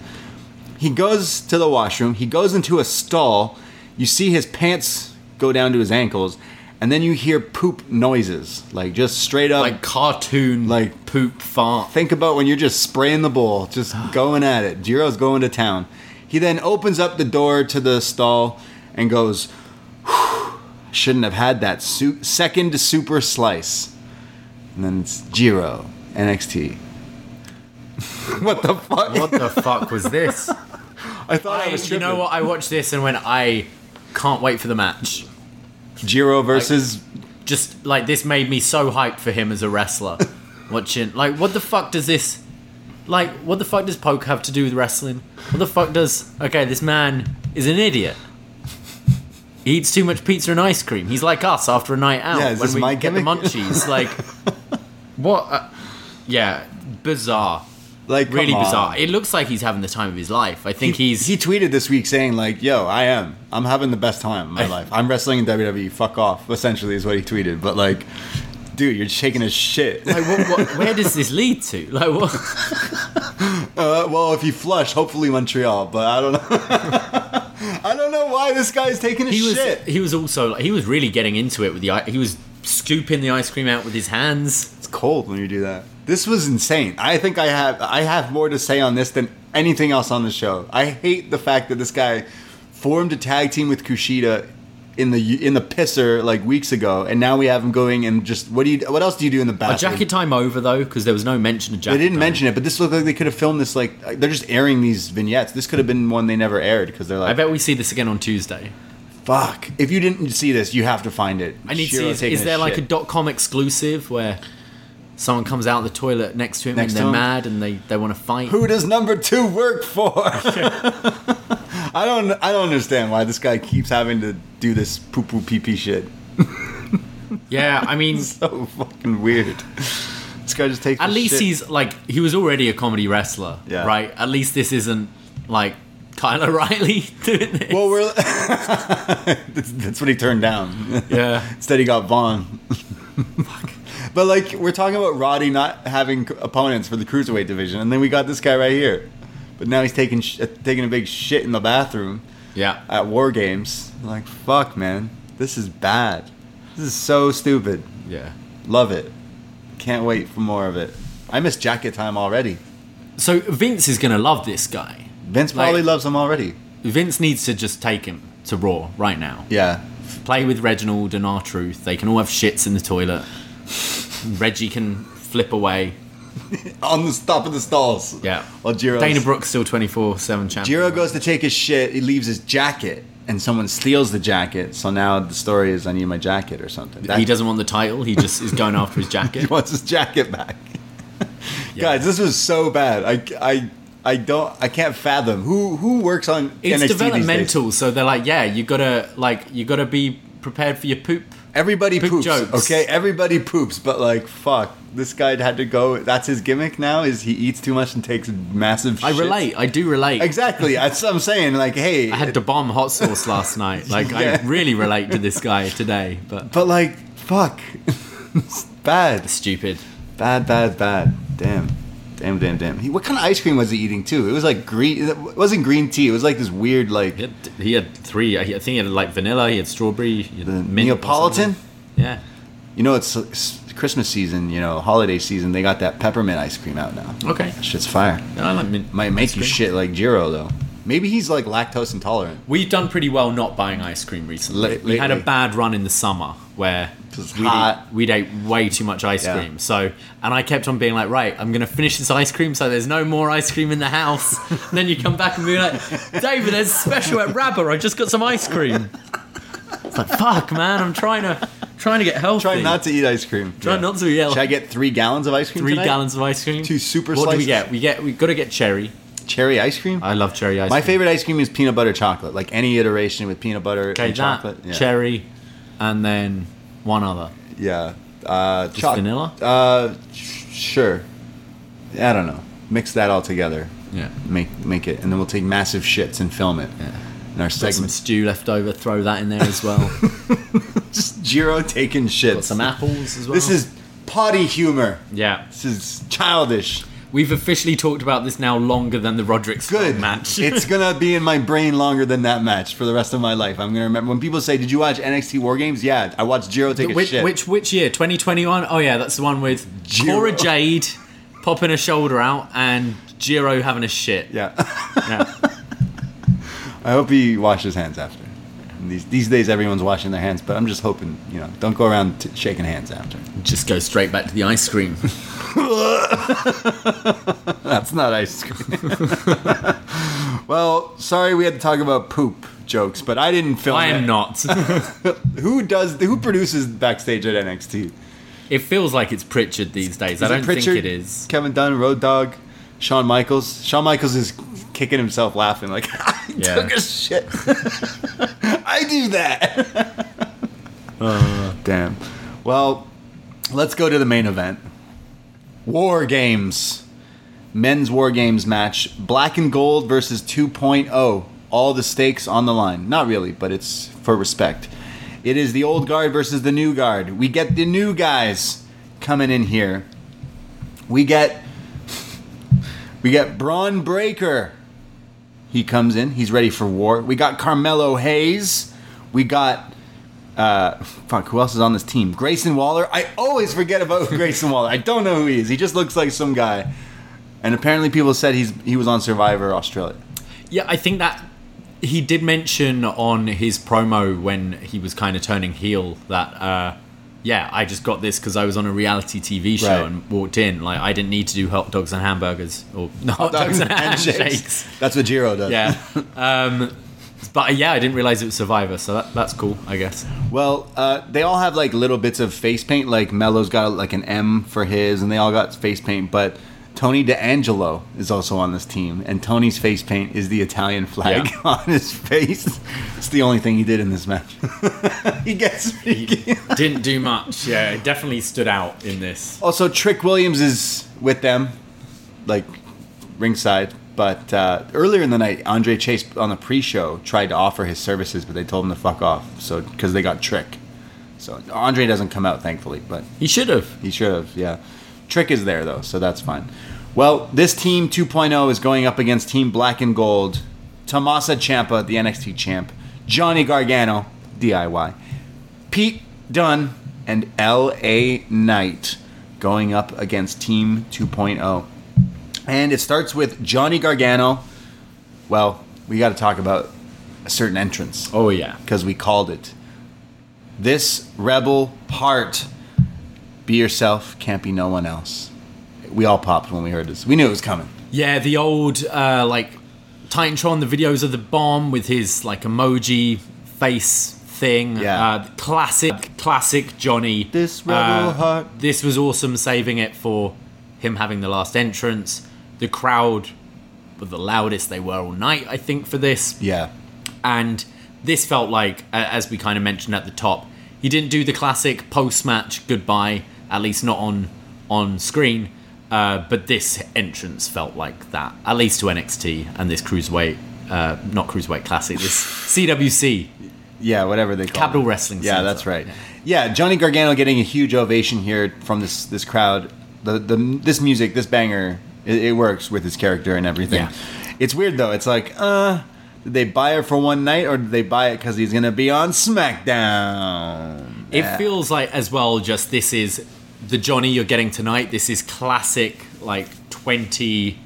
He goes to the washroom. He goes into a stall. You see his pants go down to his ankles. And then you hear poop noises, like just straight up, like cartoon, like poop fart. Think about when you're just spraying the bowl, just going at it. Jiro's going to town. He then opens up the door to the stall and goes, "Shouldn't have had that su- second super slice." And then it's Jiro, N X T. What the fuck? What the fuck was this? I thought I, I was tripping. You know what? I watched this and went, I can't wait for the match. Jiro versus... Like, just, like, this made me so hyped for him as a wrestler. Watching... Like, what the fuck does this... Like, what the fuck does Poke have to do with wrestling? What the fuck does... Okay, this man is an idiot. He eats too much pizza and ice cream. He's like us after a night out. Yeah, is when this we my get gimmick? The munchies. Like, what... Uh, yeah, bizarre. Like, really bizarre. It looks like he's having the time of his life. I think he, he's... He tweeted this week saying, like, yo, I am. I'm having the best time of my life. I'm wrestling in W W E. Fuck off, essentially, is what he tweeted. But, like, dude, you're shaking his shit. Like, what, what, where does this lead to? Like, what? uh, well, if you flush, hopefully Montreal. But I don't know. I don't know why this guy is taking his he was, shit. He was also... Like, he was really getting into it with the... He was scooping the ice cream out with his hands. It's cold when you do that. This was insane. I think I have I have more to say on this than anything else on the show. I hate the fact that this guy formed a tag team with Kushida in the in the pisser like weeks ago, and now we have him going and just what do you what else do you do in the bathroom? A jacket time over though, because there was no mention of jacket. They didn't time. mention it, but this looked like they could have filmed this like they're just airing these vignettes. This could have been one they never aired because they're like. I bet we see this again on Tuesday. Fuck! If you didn't see this, you have to find it. I need Shiro to see. Is, is there like shit. a dot com exclusive where? Someone comes out of the toilet next to him next and they're him. mad and they, they want to fight. Who does number two work for? I don't I don't understand why this guy keeps having to do this poo-poo pee-pee shit. Yeah, I mean... So fucking weird. This guy just takes At least shit. He's, like, he was already a comedy wrestler, yeah. right? At least this isn't, like, Kyle O'Reilly doing this. Well, we're... that's, that's what he turned down. Yeah. Instead he got Von. Fuck. But, like, we're talking about Roddy not having opponents for the Cruiserweight division, and then we got this guy right here. But now he's taking sh- taking a big shit in the bathroom yeah. at War Games. Like, fuck, man. This is bad. This is so stupid. Yeah. Love it. Can't wait for more of it. I miss jacket time already. So Vince is going to love this guy. Vince probably like, loves him already. Vince needs to just take him to Raw right now. Yeah. Play with Reginald and R-Truth. They can all have shits in the toilet. Reggie can flip away on the top of the stalls. Yeah. While Jiro's Dana Brooks still twenty-four seven champion. Jiro goes to take his shit. He leaves his jacket, and someone steals the jacket. So now the story is, I need my jacket or something. That- he doesn't want the title. He just is going after his jacket. He wants his jacket back. Yeah. Guys, this was so bad. I, I, I don't. I can't fathom who who works on. It's N X T developmental, so they're like, yeah, you gotta like you gotta be prepared for your poop. Everybody Poop poops, jokes. Okay? Everybody poops, but, like, fuck. This guy had to go... That's his gimmick now, is he eats too much and takes massive shit. I relate. I do relate. Exactly. That's what I'm saying. Like, hey... I had to bomb hot sauce last night. Like, yeah. I really relate to this guy today, but... But, like, fuck. It's bad. It's stupid. Bad, bad, bad. Damn. Damn, damn, damn. He, what kind of ice cream was he eating, too? It was like green. It wasn't green tea. It was like this weird, like... He had, he had three. I think he had, like, vanilla. He had strawberry. He had the Neapolitan? Yeah. You know, it's, it's Christmas season, you know, holiday season. They got that peppermint ice cream out now. Okay. That shit's fire. No, I like mint. Might make you shit like Jiro, though. Maybe he's, like, lactose intolerant. We've done pretty well not buying ice cream recently. L- we had a bad run in the summer where... We'd eat, we'd eat way too much ice yeah. cream. So, and I kept on being like, right, I'm going to finish this ice cream so there's no more ice cream in the house. And then you come back and be like, David, there's a special at Rabba. I just got some ice cream. It's like, fuck, man, I'm trying to trying to get healthy. Try not to eat ice cream. Try yeah. not to eat yeah, like, Should I get three gallons of ice cream Three tonight? gallons of ice cream. Two super what slices. What do we get? We get, we got to get cherry. Cherry ice cream? I love cherry ice My cream. My favorite ice cream is peanut butter chocolate. Like any iteration with peanut butter okay, and that, chocolate. Yeah. Cherry, and then... One other. Yeah. Uh, Just cho- vanilla? Uh, sh- sure. I don't know. Mix that all together. Yeah. Make make it. And then we'll take massive shits and film it. Yeah. In our segment. Got some stew left over. Throw that in there as well. Just Jiro taking shits. Got some apples as well. This is potty humor. Yeah. This is childish. We've officially talked about this now longer than the Roderick Strong match. It's going to be in my brain longer than that match for the rest of my life. I'm going to remember. When people say, did you watch N X T War Games? Yeah, I watched Jiro take which, a shit. Which which year? twenty twenty-one? Oh, yeah, that's the one with Jiro. Cora Jade popping her shoulder out and Jiro having a shit. Yeah. yeah. I hope he washed his hands after. These these days, everyone's washing their hands, but I'm just hoping, you know, don't go around t- shaking hands after. Just go straight back to the ice cream. That's not ice cream. Well, sorry we had to talk about poop jokes, but I didn't film I am it. not. Who does? Who produces backstage at N X T? It feels like it's Pritchard these days. Is I don't Pritchard, think it is. Kevin Dunn, Road Dogg, Shawn Michaels. Shawn Michaels is kicking himself laughing like, I yeah. took a shit. I do that. uh, Damn. Well, let's go to the main event. War Games. Men's War Games match. Black and Gold versus two point oh. All the stakes on the line. Not really, but it's for respect. It is the old guard versus the new guard. We get the new guys coming in here. We get... We got Bron Breakker. He comes in. He's ready for war. We got Carmelo Hayes. We got... Uh, fuck, who else is on this team? Grayson Waller. I always forget about Grayson Waller. I don't know who he is. He just looks like some guy. And apparently people said he's he was on Survivor Australia. Yeah, I think that... He did mention on his promo when he was kind of turning heel that... Uh, yeah, I just got this because I was on a reality T V show right. and walked in. Like, I didn't need to do hot dogs and hamburgers or no, hot dogs and handshakes. handshakes. That's what Jiro does. Yeah, um, but yeah, I didn't realize it was Survivor, so that, that's cool, I guess. Well, uh, they all have like little bits of face paint. Like Melo's got like an M for his, and they all got face paint. But Tony D'Angelo is also on this team, and Tony's face paint is the Italian flag yeah. on his face. It's the only thing he did in this match. He gets he didn't do much. Yeah, it definitely stood out in this. Also, Trick Williams is with them, like ringside. But uh, earlier in the night, Andre Chase on the pre-show tried to offer his services, but they told him to fuck off. So because they got Trick, so Andre doesn't come out, thankfully. But he should have. He should have. Yeah. Trick is there, though, so that's fine. Well, this Team two point oh is going up against Team Black and Gold. Tommaso Ciampa, the N X T champ. Johnny Gargano, D I Y. Pete Dunne and L A Knight going up against Team two point oh. And it starts with Johnny Gargano. Well, we got to talk about a certain entrance. Oh, yeah. Because we called it. This Rebel Heart... Be yourself, can't be no one else. We all popped when we heard this. We knew it was coming. Yeah, the old, uh, like, Titantron, the videos of the bomb with his, like, emoji face thing. Yeah. Uh, classic, classic Johnny. This rebel uh, heart. This was awesome, saving it for him having the last entrance. The crowd were the loudest they were all night, I think, for this. Yeah. And this felt like, as we kind of mentioned at the top, he didn't do the classic post-match goodbye. At least not on on screen, uh, but this entrance felt like that, at least to N X T and this Cruiserweight, uh, not Cruiserweight Classic, this C W C. Yeah, whatever they call it. Capital Wrestling Center. Yeah, that's right. Yeah. yeah, Johnny Gargano getting a huge ovation here from this this crowd. The the This music, this banger It, it works with his character and everything. Yeah. It's weird, though. It's like, uh, did they buy it for one night, or did they buy it because he's going to be on SmackDown? It yeah. feels like, as well, just this is the Johnny you're getting tonight. This is classic, like, twenty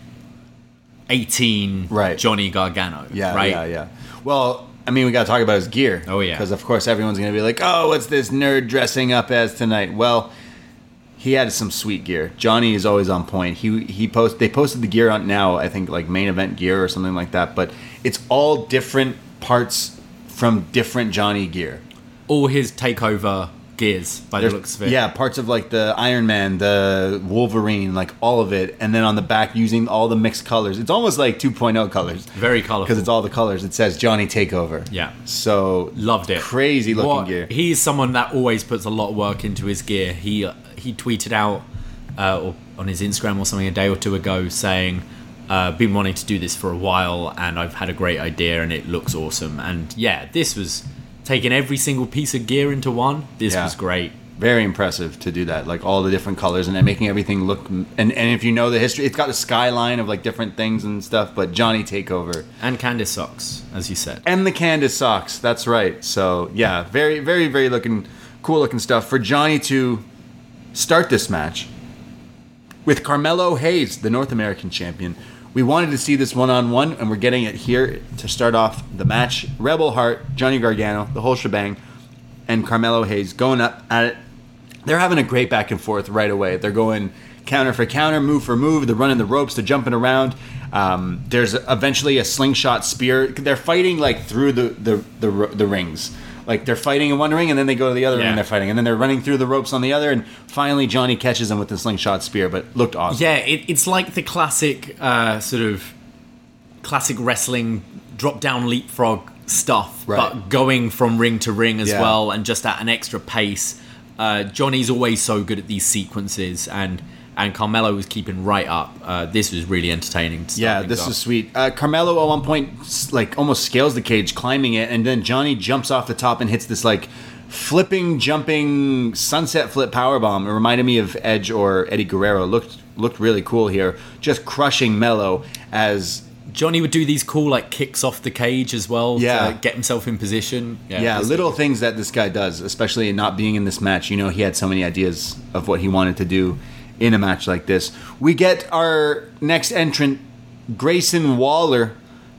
eighteen right. Johnny Gargano. Yeah, right? yeah, yeah. Well, I mean, we got to talk about his gear. Oh, yeah. Because, of course, everyone's going to be like, oh, what's this nerd dressing up as tonight? Well, he had some sweet gear. Johnny is always on point. He he post they posted the gear on now, I think, like main event gear or something like that. But it's all different parts from different Johnny gear. All his takeover gears, by There's, the looks of it. Yeah, parts of like the Iron Man, the Wolverine, like all of it. And then on the back, using all the mixed colors. It's almost like two point oh colors. Very colorful. Because it's all the colors. It says Johnny Takeover. Yeah. So loved it. Crazy looking what, gear. He's someone that always puts a lot of work into his gear. He. He tweeted out uh, or on his Instagram or something a day or two ago saying, uh, been wanting to do this for a while and I've had a great idea and it looks awesome. And yeah, this was taking every single piece of gear into one. This yeah. was great. Very impressive to do that, like all the different colors and then making everything look. And, and if you know the history, it's got a skyline of like different things and stuff, but Johnny Takeover. And Candace socks, as you said. And the Candace socks, that's right. So yeah, very, very, very looking cool looking stuff for Johnny to start this match with Carmelo Hayes, the North American champion. We wanted to see this one-on-one, and we're getting it here to start off the match. Rebel Heart, Johnny Gargano, the whole shebang, and Carmelo Hayes going up at it. They're having a great back and forth right away. They're going counter for counter, move for move. They're running the ropes. They're jumping around. Um, there's eventually a slingshot spear. They're fighting like through the the the, the rings. Like, they're fighting in one ring, and then they go to the other yeah. ring, and they're fighting. And then they're running through the ropes on the other, and finally Johnny catches him with the slingshot spear, but looked awesome. Yeah, it, it's like the classic uh, sort of classic wrestling drop-down leapfrog stuff, right. but going from ring to ring as yeah. well, and just at an extra pace. Uh, Johnny's always so good at these sequences, and... And Carmelo was keeping right up. Uh, this was really entertaining. Yeah, this off. is sweet. Uh, Carmelo at one point like almost scales the cage, climbing it, and then Johnny jumps off the top and hits this like flipping, jumping sunset flip powerbomb. It reminded me of Edge or Eddie Guerrero. Looked looked really cool here. Just crushing Melo as Johnny would do these cool like kicks off the cage as well yeah. to like, get himself in position. Yeah, yeah little good. things that this guy does, especially not being in this match. You know, he had so many ideas of what he wanted to do in a match like this. We get our next entrant, Grayson Waller,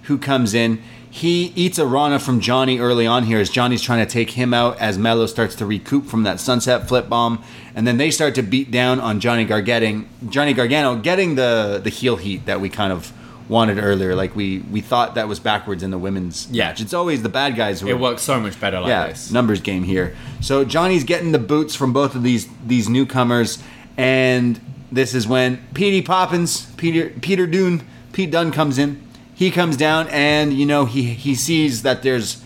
who comes in. He eats a Rana from Johnny early on here as Johnny's trying to take him out as Melo starts to recoup from that sunset flip bomb. And then they start to beat down on Johnny Gargano, Johnny Gargano getting the, the heel heat that we kind of wanted earlier. Like we, we thought that was backwards in the women's yeah. match. It's always the bad guys who it are, works so much better like yeah, this. Numbers game here. So Johnny's getting the boots from both of these these newcomers. And this is when Petey Poppins, Peter Peter Dunne, Pete Dunne comes in. He comes down and, you know, he, he sees that there's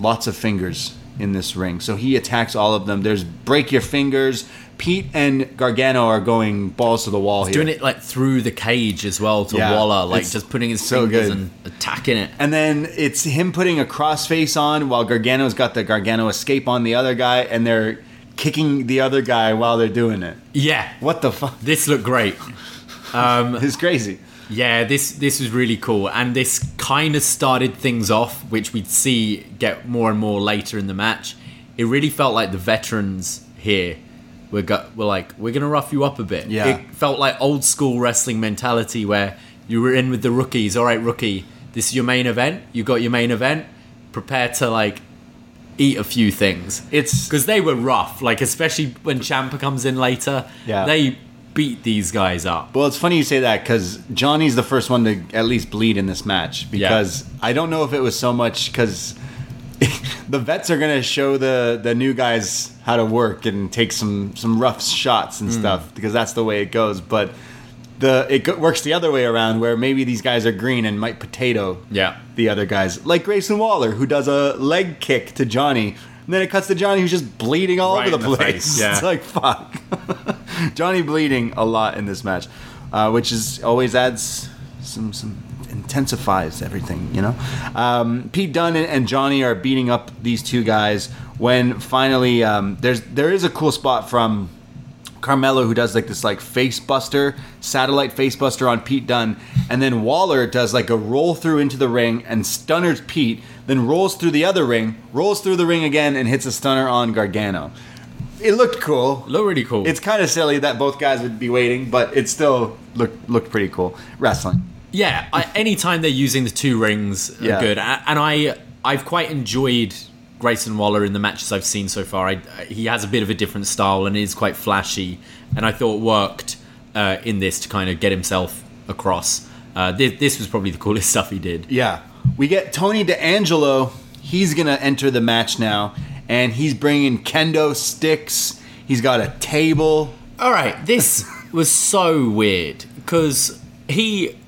lots of fingers in this ring. So he attacks all of them. There's break your fingers. Pete and Gargano are going balls to the wall He's here. Doing it, like, through the cage as well to yeah, Waller. Like, just putting his so fingers good. and attacking it. And then it's him putting a crossface on while Gargano's got the Gargano escape on the other guy. And they're kicking the other guy while they're doing it. Yeah. What the fuck? This looked great. Um, it's crazy. Yeah, this this was really cool. And this kind of started things off, which we'd see get more and more later in the match. It really felt like the veterans here were, go- were like, we're going to rough you up a bit. Yeah. It felt like old school wrestling mentality where you were in with the rookies. All right, rookie, this is your main event. You got your main event. Prepare to, like, eat a few things. It's because they were rough, like especially when Ciampa comes in later. Yeah, they beat these guys up. Well, it's funny you say that because Johnny's the first one to at least bleed in this match. Because yeah. I don't know if it was so much because the vets are gonna show the the new guys how to work and take some some rough shots and mm. stuff because that's the way it goes. But the it works the other way around where maybe these guys are green and might potato. Yeah. The other guys, like Grayson Waller, who does a leg kick to Johnny, and then it cuts to Johnny, who's just bleeding all right over the, the place. Yeah. It's like, fuck. Johnny bleeding a lot in this match, uh, which is always adds some, some intensifies everything, you know? Um, Pete Dunne and Johnny are beating up these two guys when finally um, there's there is a cool spot from Carmelo, who does like this like face buster, satellite face buster on Pete Dunne, and then Waller does like a roll through into the ring and stunners Pete, then rolls through the other ring, rolls through the ring again, and hits a stunner on Gargano. It looked cool. It looked really cool. It's kind of silly that both guys would be waiting, but it still looked looked pretty cool. Wrestling. Yeah, I, anytime they're using the two rings, yeah. good. And I, I've quite enjoyed Grayson Waller in the matches I've seen so far. I, he has a bit of a different style and is quite flashy, and I thought worked uh, in this to kind of get himself across. Uh, this, this was probably the coolest stuff he did. Yeah. We get Tony D'Angelo. He's going to enter the match now, and he's bringing kendo sticks. He's got a table. All right, this was so weird because he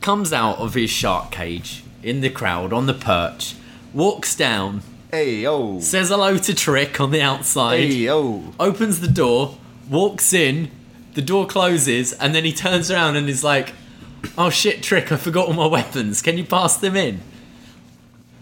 comes out of his shark cage in the crowd on the perch, walks down, hey, oh. says hello to Trick on the outside, hey, oh. opens the door, walks in, the door closes, and then he turns around and is like, oh shit, Trick, I forgot all my weapons. Can you pass them in?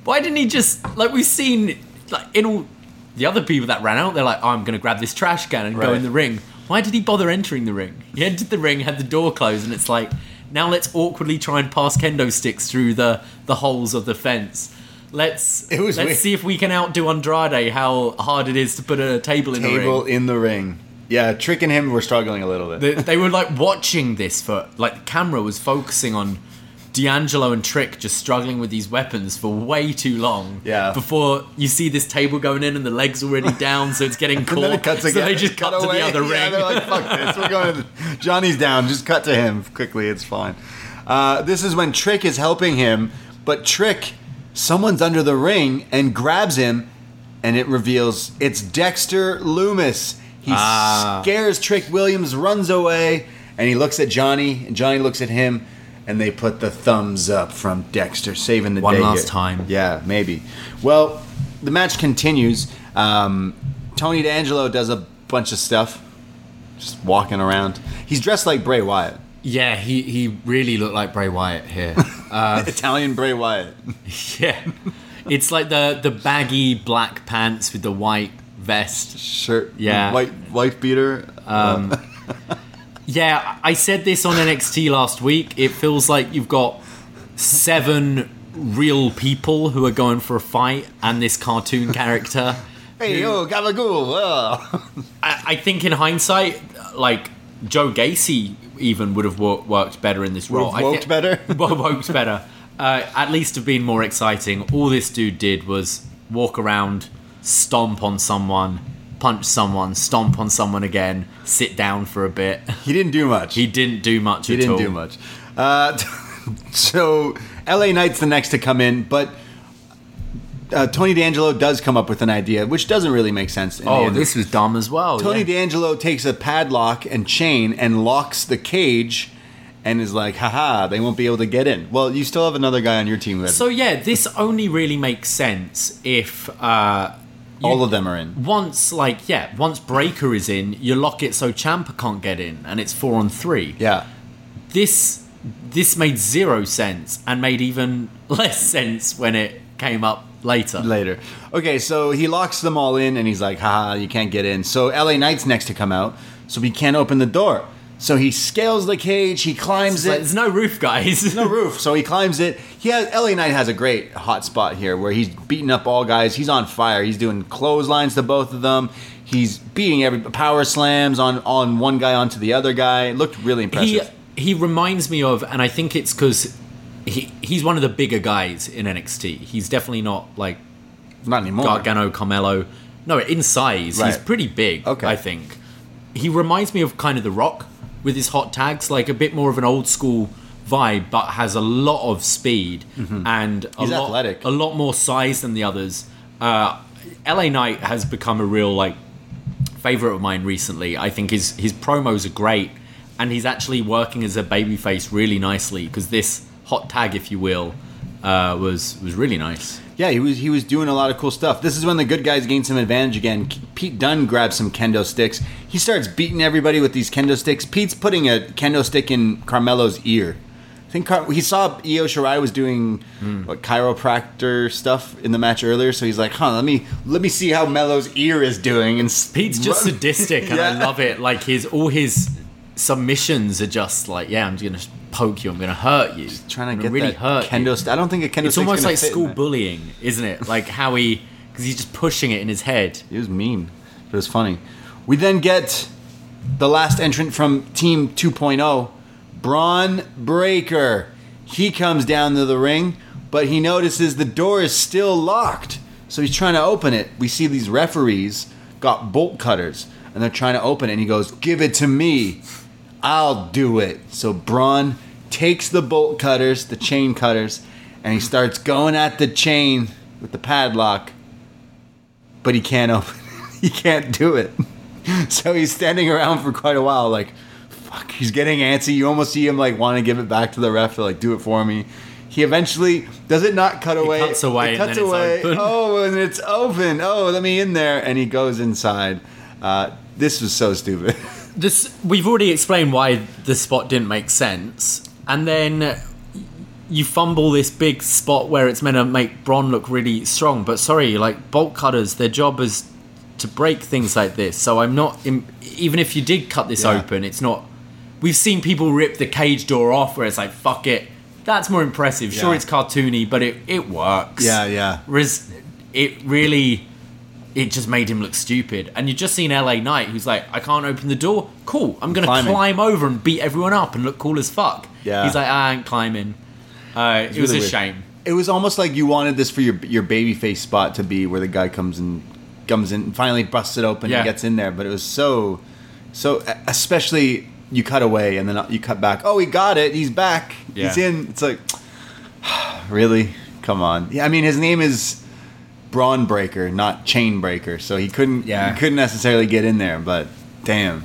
Why didn't he just, like we've seen... Like in all the other people that ran out, they're like, oh, I'm going to grab this trash can and right. go in the ring. Why did he bother entering the ring? He entered the ring, had the door closed, and it's like, now let's awkwardly try and pass kendo sticks through the, the holes of the fence. Let's it was let's weird. see if we can outdo Andrade how hard it is to put a table in table the ring. Table in the ring. Yeah, Trick and him were struggling a little bit. They, they were like watching this for, like the camera was focusing on D'Angelo and Trick just struggling with these weapons for way too long. Yeah. Before you see this table going in and the leg's already down, so it's getting caught. Then it cuts again. So they just cut, cut to away. the other yeah, ring. They're like, fuck this. We're going. To... Johnny's down. Just cut to him quickly. It's fine. Uh, this is when Trick is helping him, but Trick, someone's under the ring and grabs him, and it reveals it's Dexter Loomis. He ah. scares Trick Williams, runs away, and he looks at Johnny, and Johnny looks at him. And they put the thumbs up from Dexter, saving the day. One last time. Yeah, maybe. Well, the match continues. Um, Tony D'Angelo does a bunch of stuff, just walking around. He's dressed like Bray Wyatt. Yeah, he, he really looked like Bray Wyatt here. Uh, Italian Bray Wyatt. Yeah. It's like the, the baggy black pants with the white vest. Shirt. Yeah. White, white beater. Um... Yeah, I said this on N X T last week. It feels like you've got seven real people who are going for a fight and this cartoon character. Hey, yo, Gabagool. Oh. I, I think in hindsight, like, Joe Gacy even would have wor- worked better in this role. Would have worked better? Well, worked better. Uh, at least to have been more exciting. All this dude did was walk around, stomp on someone, punch someone, stomp on someone again, sit down for a bit. He didn't do much. He didn't do much he at all. He didn't do much. Uh, so, L A Knight's the next to come in, but uh, Tony D'Angelo does come up with an idea, which doesn't really make sense. Oh, this was dumb as well. Tony yeah. D'Angelo takes a padlock and chain and locks the cage and is like, haha, they won't be able to get in. Well, you still have another guy on your team. So, yeah, this only really makes sense if... Uh, You, all of them are in. Once, like, yeah, once Breakker is in, you lock it so Ciampa can't get in, and it's four on three. Yeah. This this made zero sense, and made even less sense when it came up later. Later. Okay, so he locks them all in, and he's like, haha, you can't get in. So L A Knight's next to come out, so he can't open the door. So he scales the cage, he climbs it. Like, there's no roof, guys. There's no roof. So he climbs it. He has, L A Knight has a great hot spot here where he's beating up all guys. He's on fire. He's doing clotheslines to both of them. He's beating every power slams on, on one guy onto the other guy. It looked really impressive. He, he reminds me of, and I think it's because he he's one of the bigger guys in N X T. He's definitely not like not anymore. Gargano, Carmelo. No, in size. Right. He's pretty big, okay. I think. He reminds me of kind of The Rock. With his hot tags, like a bit more of an old school vibe, but has a lot of speed mm-hmm. and a He's lot, athletic. a lot more size than the others. Uh, L A Knight has become a real like favorite of mine recently. I think his his promos are great, and he's actually working as a babyface really nicely because this hot tag, if you will, uh, was was really nice. Yeah, he was he was doing a lot of cool stuff. This is when the good guys gain some advantage again. Pete Dunne grabs some kendo sticks. He starts beating everybody with these kendo sticks. Pete's putting a kendo stick in Carmelo's ear. think Car- he saw Io Shirai was doing mm. what, chiropractor stuff in the match earlier, so he's like, huh, let me let me see how Mello's ear is doing. And Pete's just sadistic, and yeah. I love it. Like his all his submissions are just like, yeah, I'm just gonna poke you, I'm gonna hurt you, just trying to I'm get really that hurt kendo. St- I don't think a kendo. It's almost like school bullying, isn't it? Like how he, because he's just pushing it in his head. It was mean, but it was funny. We then get the last entrant from Team two point oh, Bron Breakker. He comes down to the ring, but he notices the door is still locked, so he's trying to open it. We see these referees got bolt cutters, and they're trying to open it, and he goes, give it to me, I'll do it. So Bron takes the bolt cutters, the chain cutters, and he starts going at the chain with the padlock, but he can't open it. He can't do it. So he's standing around for quite a while, like, fuck, he's getting antsy. You almost see him, like, want to give it back to the ref to, like, do it for me. He eventually, does it not cut away? It cuts away. It cuts and then away. It's open. Oh, and it's open. Oh, let me in there. And he goes inside. Uh, this was so stupid. This We've already explained why the spot didn't make sense. And then you fumble this big spot where it's meant to make Bron look really strong. But sorry, like, bolt cutters, their job is to break things like this, so I'm not. Even if you did cut this yeah. open, it's not. We've seen people rip the cage door off where it's like, fuck it, that's more impressive. Yeah. Sure, it's cartoony, but it it works. Yeah, yeah. Whereas it really, it just made him look stupid. And you just seen L A Knight, who's like, I can't open the door. Cool, I'm gonna climbing. climb over and beat everyone up and look cool as fuck. Yeah, he's like, I ain't climbing. Uh, it was really a weird. shame. It was almost like you wanted this for your your babyface spot to be where the guy comes and. comes in and finally busts it open yeah. and gets in there, but it was so so especially you cut away and then you cut back, oh he got it, he's back, yeah. he's in. It's like, really, come on. Yeah, I mean his name is Bron Breakker, not Chain Breakker, so he couldn't yeah. he couldn't necessarily get in there, but damn,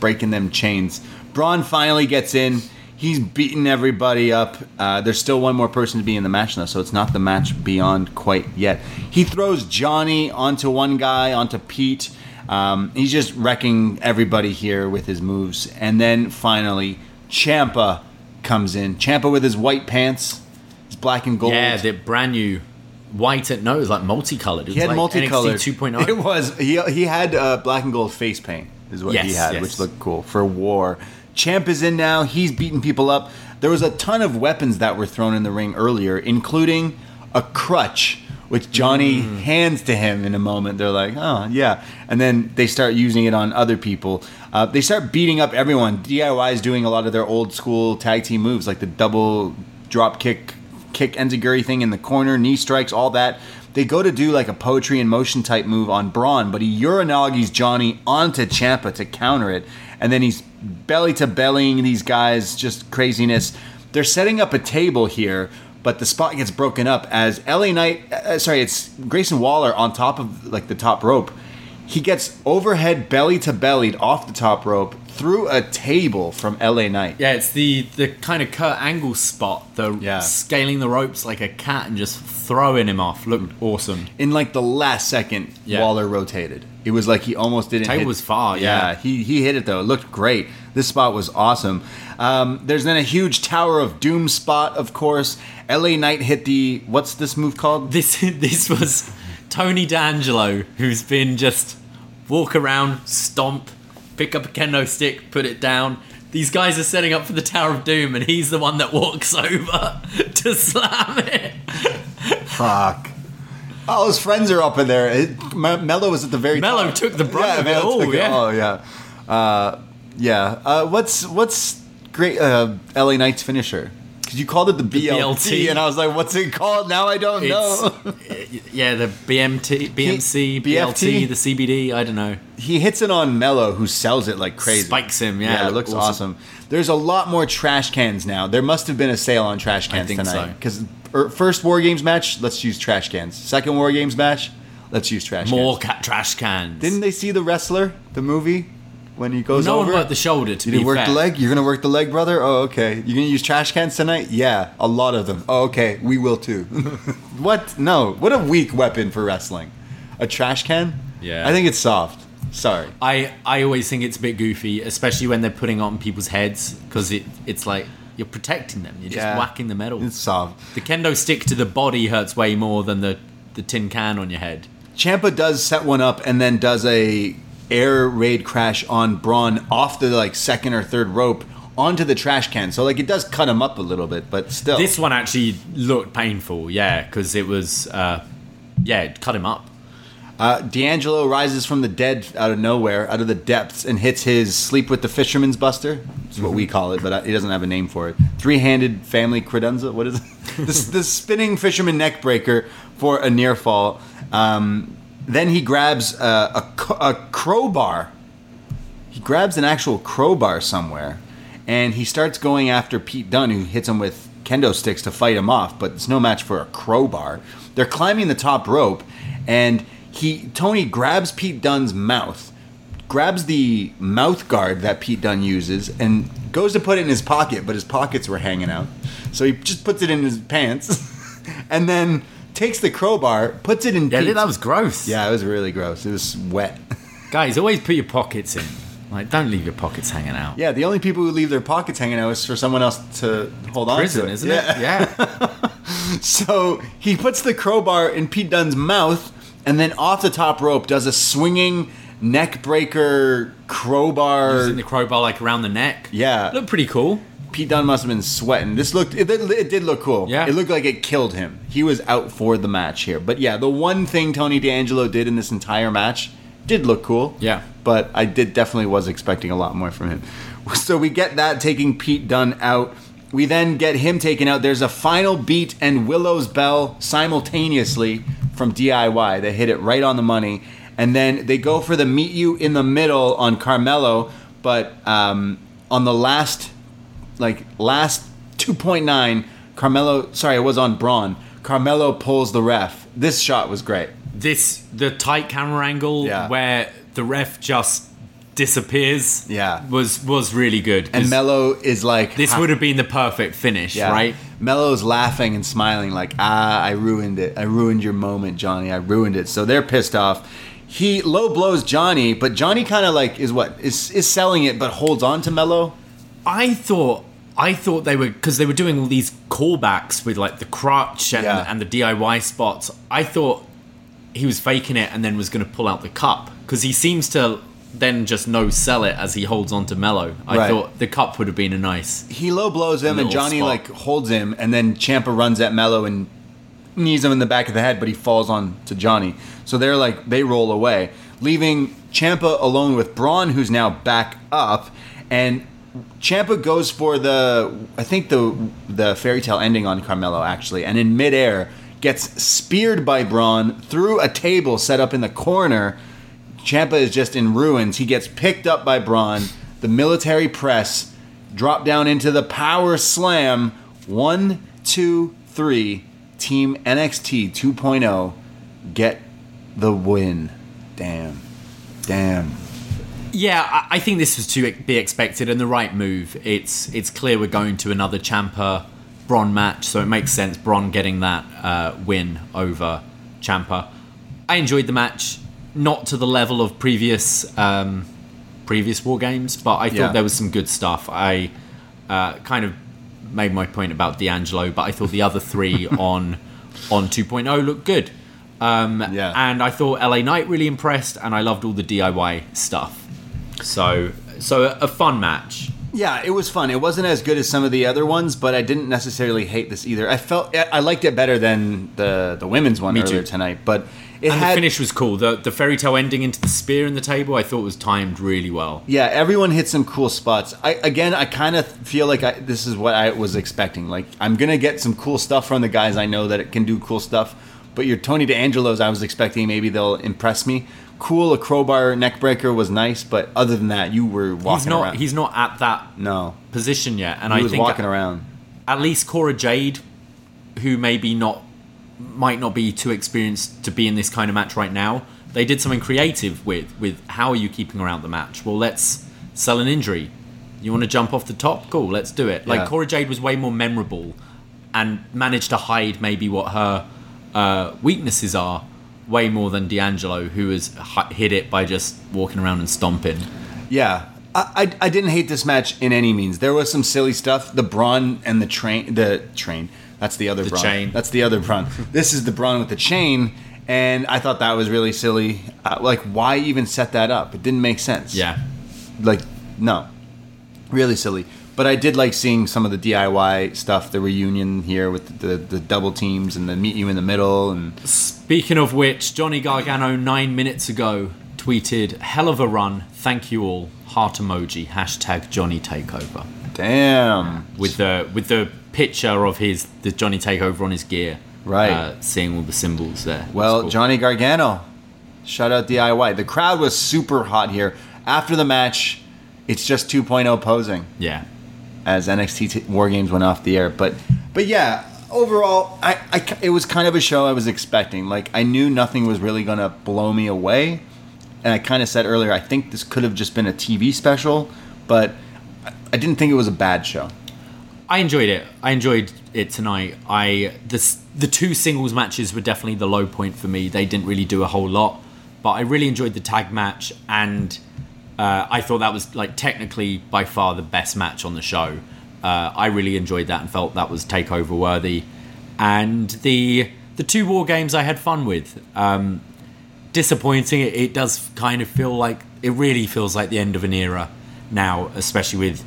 breaking them chains. Bron finally gets in, he's beating everybody up. Uh, there's still one more person to be in the match though, so it's not the match beyond quite yet. He throws Johnny onto one guy, onto Pete. Um, he's just wrecking everybody here with his moves. And then finally, Ciampa comes in. Ciampa with his white pants, his black and gold. Yeah, they're brand new. White at no, it was like multicolored. It he was had like multicolored. N X T two point oh. It was. He he had uh, black and gold face paint is what yes, he had, yes. which looked cool for war. Ciampa is in now. He's beating people up. There was a ton of weapons that were thrown in the ring earlier, including a crutch, which Johnny mm. hands to him in a moment. They're like, oh, yeah. And then they start using it on other people. Uh, they start beating up everyone. D I Y is doing a lot of their old school tag team moves, like the double drop kick, kick enziguri thing in the corner, knee strikes, all that. They go to do like a poetry in motion type move on Bron, but he urinagi's Johnny onto Ciampa to counter it. And then he's belly-to-bellying these guys, just craziness. They're setting up a table here, but the spot gets broken up as L A Knight, uh, sorry, it's Grayson Waller on top of like the top rope. He gets overhead belly-to-bellied off the top rope through a table from L A Knight. Yeah, it's the, the kind of Kurt Angle spot, the yeah. scaling the ropes like a cat and just throwing him off. Looked awesome. In like the last second, yeah. Waller rotated. It was like he almost didn't hit. The table was far, yeah. yeah. He he hit it, though. It looked great. This spot was awesome. Um, there's then a huge Tower of Doom spot, of course. L A Knight hit the... What's this move called? This this was Tony D'Angelo, who's been just walk around, stomp, pick up a kendo stick, put it down. These guys are setting up for the Tower of Doom, and he's the one that walks over to slam it. Fuck. All his friends are up in there. It, Mello was at the very Mello top. Mello took the brunt yeah, of it all, took yeah. all, yeah. Uh, yeah. Uh, what's what's great uh, L A Knight's finisher? Because you called it the B L T, and I was like, what's it called? Now I don't it's, know. Yeah, the B M T, B M C, B F T? B L T, the C B D, I don't know. He hits it on Mello, who sells it like crazy. Spikes him, yeah. Yeah, it looks awesome. awesome. There's a lot more trash cans now. There must have been a sale on trash cans I think tonight. Because. So. First War Games match, let's use trash cans. Second War Games match, let's use trash More cans. More ca- trash cans. Didn't they see The Wrestler, the movie, when he goes no over? No one worked the shoulder, to you be fair. You work the leg? You're going to work the leg, brother? Oh, okay. You're going to use trash cans tonight? Yeah, a lot of them. Oh, okay, we will too. What? No. What a weak weapon for wrestling. A trash can? Yeah. I think it's soft. Sorry. I, I always think it's a bit goofy, especially when they're putting it on people's heads, because it, it's like... You're protecting them. You're just yeah. whacking the metal. It's soft. The kendo stick to the body hurts way more than the, the tin can on your head. Ciampa does set one up and then does a air raid crash on Braun off the like second or third rope onto the trash can. So like it does cut him up a little bit, but still. This one actually looked painful, yeah, because it was, uh, yeah, it cut him up. Uh, D'Angelo rises from the dead out of nowhere, out of the depths, and hits his Sleep with the Fisherman's Buster. That's what we call it, but it doesn't have a name for it. Three-handed family credenza. What is it? This the spinning fisherman neck breaker for a near fall. Um, then he grabs a, a, a crowbar. He grabs an actual crowbar somewhere, and he starts going after Pete Dunne, who hits him with kendo sticks to fight him off, but it's no match for a crowbar. They're climbing the top rope, and... He Tony grabs Pete Dunne's mouth, grabs the mouth guard that Pete Dunne uses, and goes to put it in his pocket, but his pockets were hanging out. So he just puts it in his pants, and then takes the crowbar, puts it in yeah, Pete's... Yeah, that was gross. Yeah, it was really gross. It was wet. Guys, always put your pockets in. Like, don't leave your pockets hanging out. Yeah, the only people who leave their pockets hanging out is for someone else to hold on to it. Prison, isn't yeah. it? Yeah. So he puts the crowbar in Pete Dunne's mouth... And then off the top rope does a swinging neck breaker crowbar. Using the crowbar like around the neck. Yeah. Looked pretty cool. Pete Dunne must have been sweating. This looked it, it did look cool. Yeah. It looked like it killed him. He was out for the match here. But yeah, the one thing Tony D'Angelo did in this entire match did look cool. Yeah. But I did definitely was expecting a lot more from him. So we get that taking Pete Dunne out. We then get him taken out. There's a final beat and Willow's Bell simultaneously from D I Y. They hit it right on the money. And then they go for the meet you in the middle on Carmelo. But um, on the last, like, last two point nine, Carmelo, sorry, it was on Braun. Carmelo pulls the ref. This shot was great. This, the tight camera angle yeah. where the ref just... disappears yeah was was really good, and Mello is like, this would have been the perfect finish. yeah. Right, Mello's laughing and smiling like, ah I ruined it, I ruined your moment, Johnny, I ruined it. So they're pissed off. He low blows Johnny, but Johnny kind of like is what is is selling it but holds on to Mello. I thought I thought they were, because they were doing all these callbacks with like the crutch and, yeah. and the D I Y spots. I thought he was faking it and then was going to pull out the cup, because he seems to then just no sell it as he holds on to Mello. I right. thought the cup would have been a nice... He low blows him and Johnny spot. like holds him, and then Ciampa runs at Mello and knees him in the back of the head, but he falls on to Johnny. So they're like, they roll away, leaving Ciampa alone with Braun, who's now back up, and Ciampa goes for the, I think the the fairy tale ending on Carmelo actually, and in midair gets speared by Braun through a table set up in the corner. Ciampa is just in ruins. He gets picked up by Braun, the military press, dropped down into the power slam. One, two, three. Team N X T two point oh get the win. Damn. Damn. Yeah, I think this was to be expected and the right move. It's it's clear we're going to another Ciampa-Braun match, so it makes sense Braun getting that uh, win over Ciampa. I enjoyed the match. Not to the level of previous um, previous war games, but I thought yeah. there was some good stuff. I uh, kind of made my point about D'Angelo, but I thought the other three on on two point oh looked good. Um, yeah. And I thought L A Knight really impressed, and I loved all the D I Y stuff. So, so a, a fun match. Yeah, it was fun. It wasn't as good as some of the other ones, but I didn't necessarily hate this either. I felt I liked it better than the the women's one Me earlier too. tonight, but. It and had, the finish was cool. The the fairy tale ending into the spear in the table, I thought was timed really well. Yeah, everyone hit some cool spots. I Again, I kind of feel like I, this is what I was expecting. Like, I'm going to get some cool stuff from the guys I know that it can do cool stuff. But your Tony D'Angelo's, I was expecting maybe they'll impress me. Cool, a crowbar neck breaker was nice, but other than that, you were walking he's not, around. He's not at that no. position yet. And he I was think walking around. At least Cora Jade, who maybe not... might not be too experienced to be in this kind of match right now. They did something creative with with how are you keeping around the match? Well, let's sell an injury. You want to jump off the top? Cool, let's do it. Yeah. Like Cora Jade was way more memorable and managed to hide maybe what her uh, weaknesses are way more than D'Angelo, who has hit it by just walking around and stomping. Yeah, I, I I didn't hate this match in any means. There was some silly stuff. The Bron and the train, the train. That's the other the Bron. Chain. That's the other Bron. This is the Bron with the chain, and I thought that was really silly. Uh, like, why even set that up? It didn't make sense. Yeah. Like, no. Really silly. But I did like seeing some of the D I Y stuff, the reunion here with the, the, the double teams and the meet you in the middle. And speaking of which, Johnny Gargano nine minutes ago tweeted, "Hell of a run. Thank you all. Heart emoji. Hashtag Johnny Takeover." Damn. With the with the picture of his the Johnny Takeover on his gear. Right. Uh, seeing all the symbols there. Well, cool. Johnny Gargano. Shout out D I Y. The crowd was super hot here. After the match, it's just two point oh posing. Yeah. As N X T t- War Games went off the air. But but yeah, overall, I, I, it was kind of a show I was expecting. Like, I knew nothing was really going to blow me away. And I kind of said earlier, I think this could have just been a T V special. But I, I didn't think it was a bad show. I enjoyed it. I enjoyed it tonight. I the, the two singles matches were definitely the low point for me. They didn't really do a whole lot. But I really enjoyed the tag match. And... Uh, I thought that was like technically by far the best match on the show. Uh, I really enjoyed that and felt that was takeover worthy. And the the two war games I had fun with. Um, disappointing. It, it does kind of feel like it really feels like the end of an era now, especially with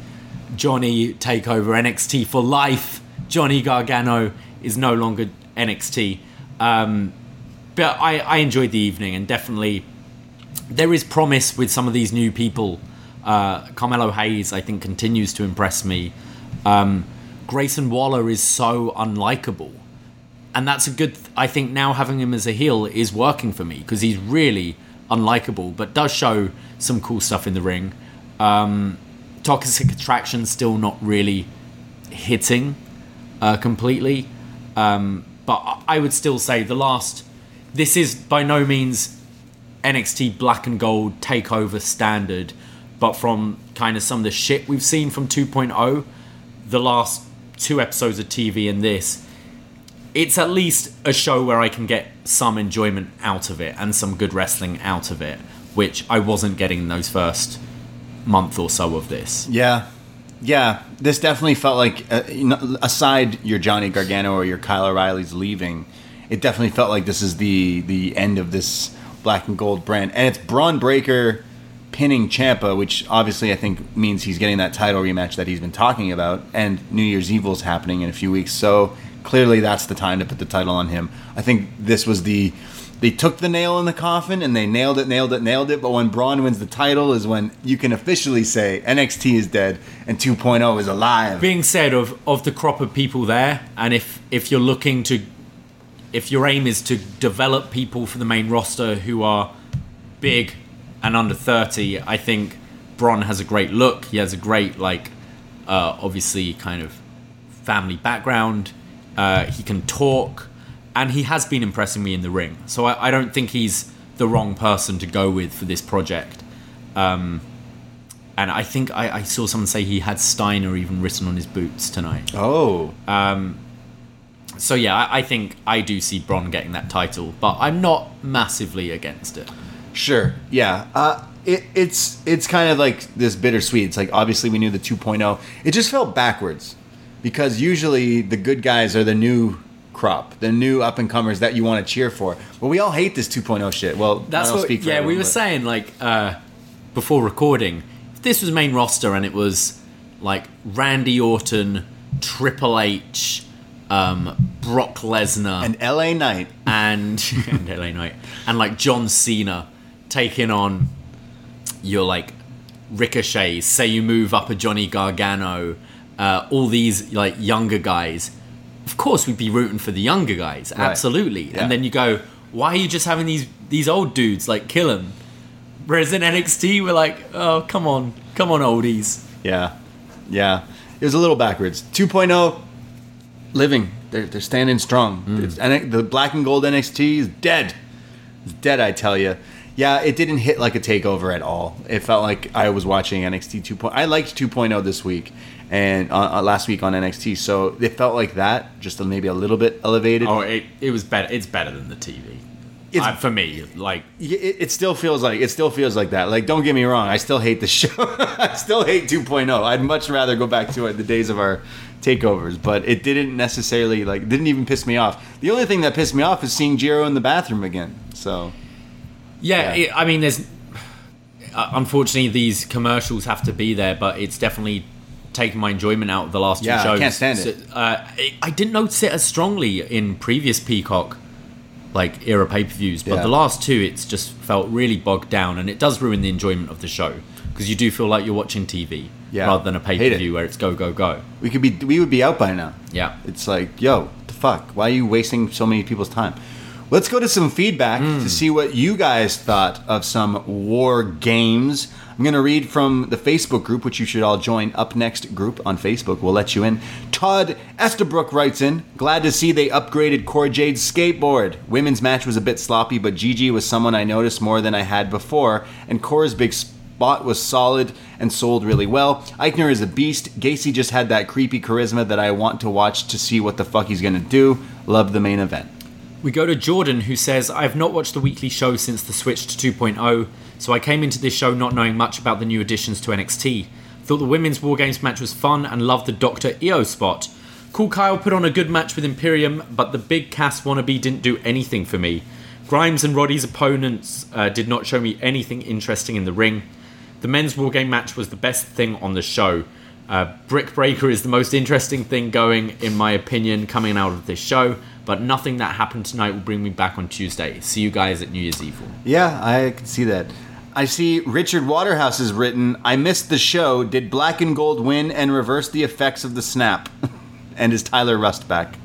Johnny Takeover N X T for life. Johnny Gargano is no longer N X T. Um, but I, I enjoyed the evening and definitely. There is promise with some of these new people. Uh, Carmelo Hayes, I think, continues to impress me. Um, Grayson Waller is so unlikable. And that's a good... Th- I think now having him as a heel is working for me because he's really unlikable, but does show some cool stuff in the ring. Um, Toxic Attraction still not really hitting uh, completely. Um, but I would still say the last... This is by no means... N X T black and gold takeover standard, but from kind of some of the shit we've seen from two point oh, the last two episodes of T V and this, it's at least a show where I can get some enjoyment out of it and some good wrestling out of it, which I wasn't getting in those first month or so of this. Yeah. Yeah. This definitely felt like, uh, you know, aside your Johnny Gargano or your Kyle O'Reilly's leaving, it definitely felt like this is the the end of this black and gold brand, and it's Bron Breakker pinning Ciampa, which obviously I think means he's getting that title rematch that he's been talking about, and New Year's Evil's happening in a few weeks, so clearly that's the time to put the title on him. I think this was the they took the nail in the coffin and they nailed it nailed it nailed it but when Bron wins the title is when you can officially say N X T is dead and two point oh is alive. Being said, of of the crop of people there, and if if you're looking to if your aim is to develop people for the main roster who are big and under thirty, I think Bron has a great look. He has a great, like, uh, obviously kind of family background. Uh, he can talk. And he has been impressing me in the ring. So I, I don't think he's the wrong person to go with for this project. Um, and I think I, I saw someone say he had Steiner even written on his boots tonight. Oh. Um... So yeah, I think I do see Bron getting that title, but I'm not massively against it. Sure, yeah. Uh, it, it's it's kind of like this bittersweet. It's like, obviously we knew the two point oh. It just felt backwards because usually the good guys are the new crop, the new up-and-comers that you want to cheer for. But we all hate this two point oh shit. Well, that's I don't what, speak for Yeah, everyone, we were but. saying, like, uh, before recording, if this was main roster and it was, like, Randy Orton, Triple H... Um, Brock Lesnar and L A Knight and, and L A Knight and like John Cena taking on your like Ricochet, Say You Move Up, a Johnny Gargano, uh, all these like younger guys. Of course, we'd be rooting for the younger guys, right. Absolutely. Yeah. And then you go, why are you just having these these old dudes like kill them? Whereas in N X T, we're like, oh come on, come on oldies. Yeah, yeah. It was a little backwards. two point oh. Living, they're they're standing strong. Mm. And the black and gold N X T is dead. It's dead, I tell you. Yeah, it didn't hit like a takeover at all. It felt like I was watching N X T two point oh. I liked two point oh this week and uh, last week on N X T, so it felt like that, just maybe a little bit elevated. Oh, it it was better. It's better than the T V. It's, uh, for me, like it, it still feels like it still feels like that. Like, don't get me wrong, I still hate the show. I still hate two point oh. I'd much rather go back to uh, the days of our takeovers, but it didn't necessarily like didn't even piss me off. The only thing that pissed me off is seeing Jiro in the bathroom again. So, yeah, yeah. It, I mean, there's uh, unfortunately these commercials have to be there, but it's definitely taken my enjoyment out of the last two yeah, shows. Yeah, I can't stand so, it. Uh, it. I didn't notice it as strongly in previous Peacock. Like era pay-per-views, but yeah. the last two, it's just felt really bogged down, and it does ruin the enjoyment of the show because you do feel like you're watching T V yeah. rather than a pay-per-view it. where it's go go go. We could be, we would be out by now. Yeah, it's like, yo, what the fuck? Why are you wasting so many people's time? Let's go to some feedback mm. to see what you guys thought of some war games. I'm going to read from the Facebook group, which you should all join. Up Next group on Facebook. We'll let you in. Todd Estabrook writes in, glad to see they upgraded Cora Jade's skateboard. Women's match was a bit sloppy, but Gigi was someone I noticed more than I had before, and Cora's big spot was solid and sold really well. Aichner is a beast. Gacy just had that creepy charisma that I want to watch to see what the fuck he's going to do. Love the main event. We go to Jordan, who says, I've not watched the weekly show since the switch to two point oh, so I came into this show not knowing much about the new additions to N X T. Thought the women's War Games match was fun and loved the Doctor Io spot. Cool Kyle put on a good match with Imperium, but the big Cass wannabe didn't do anything for me. Grimes and Roddy's opponents uh, did not show me anything interesting in the ring. The men's War Game match was the best thing on the show. Uh, Brick Breakker is the most interesting thing going, in my opinion, coming out of this show. But nothing that happened tonight will bring me back on Tuesday. See you guys at New Year's Evil. Yeah, I can see that. I see Richard Waterhouse has written, I missed the show. Did Black and Gold win and reverse the effects of the snap? And is Tyler Rust back?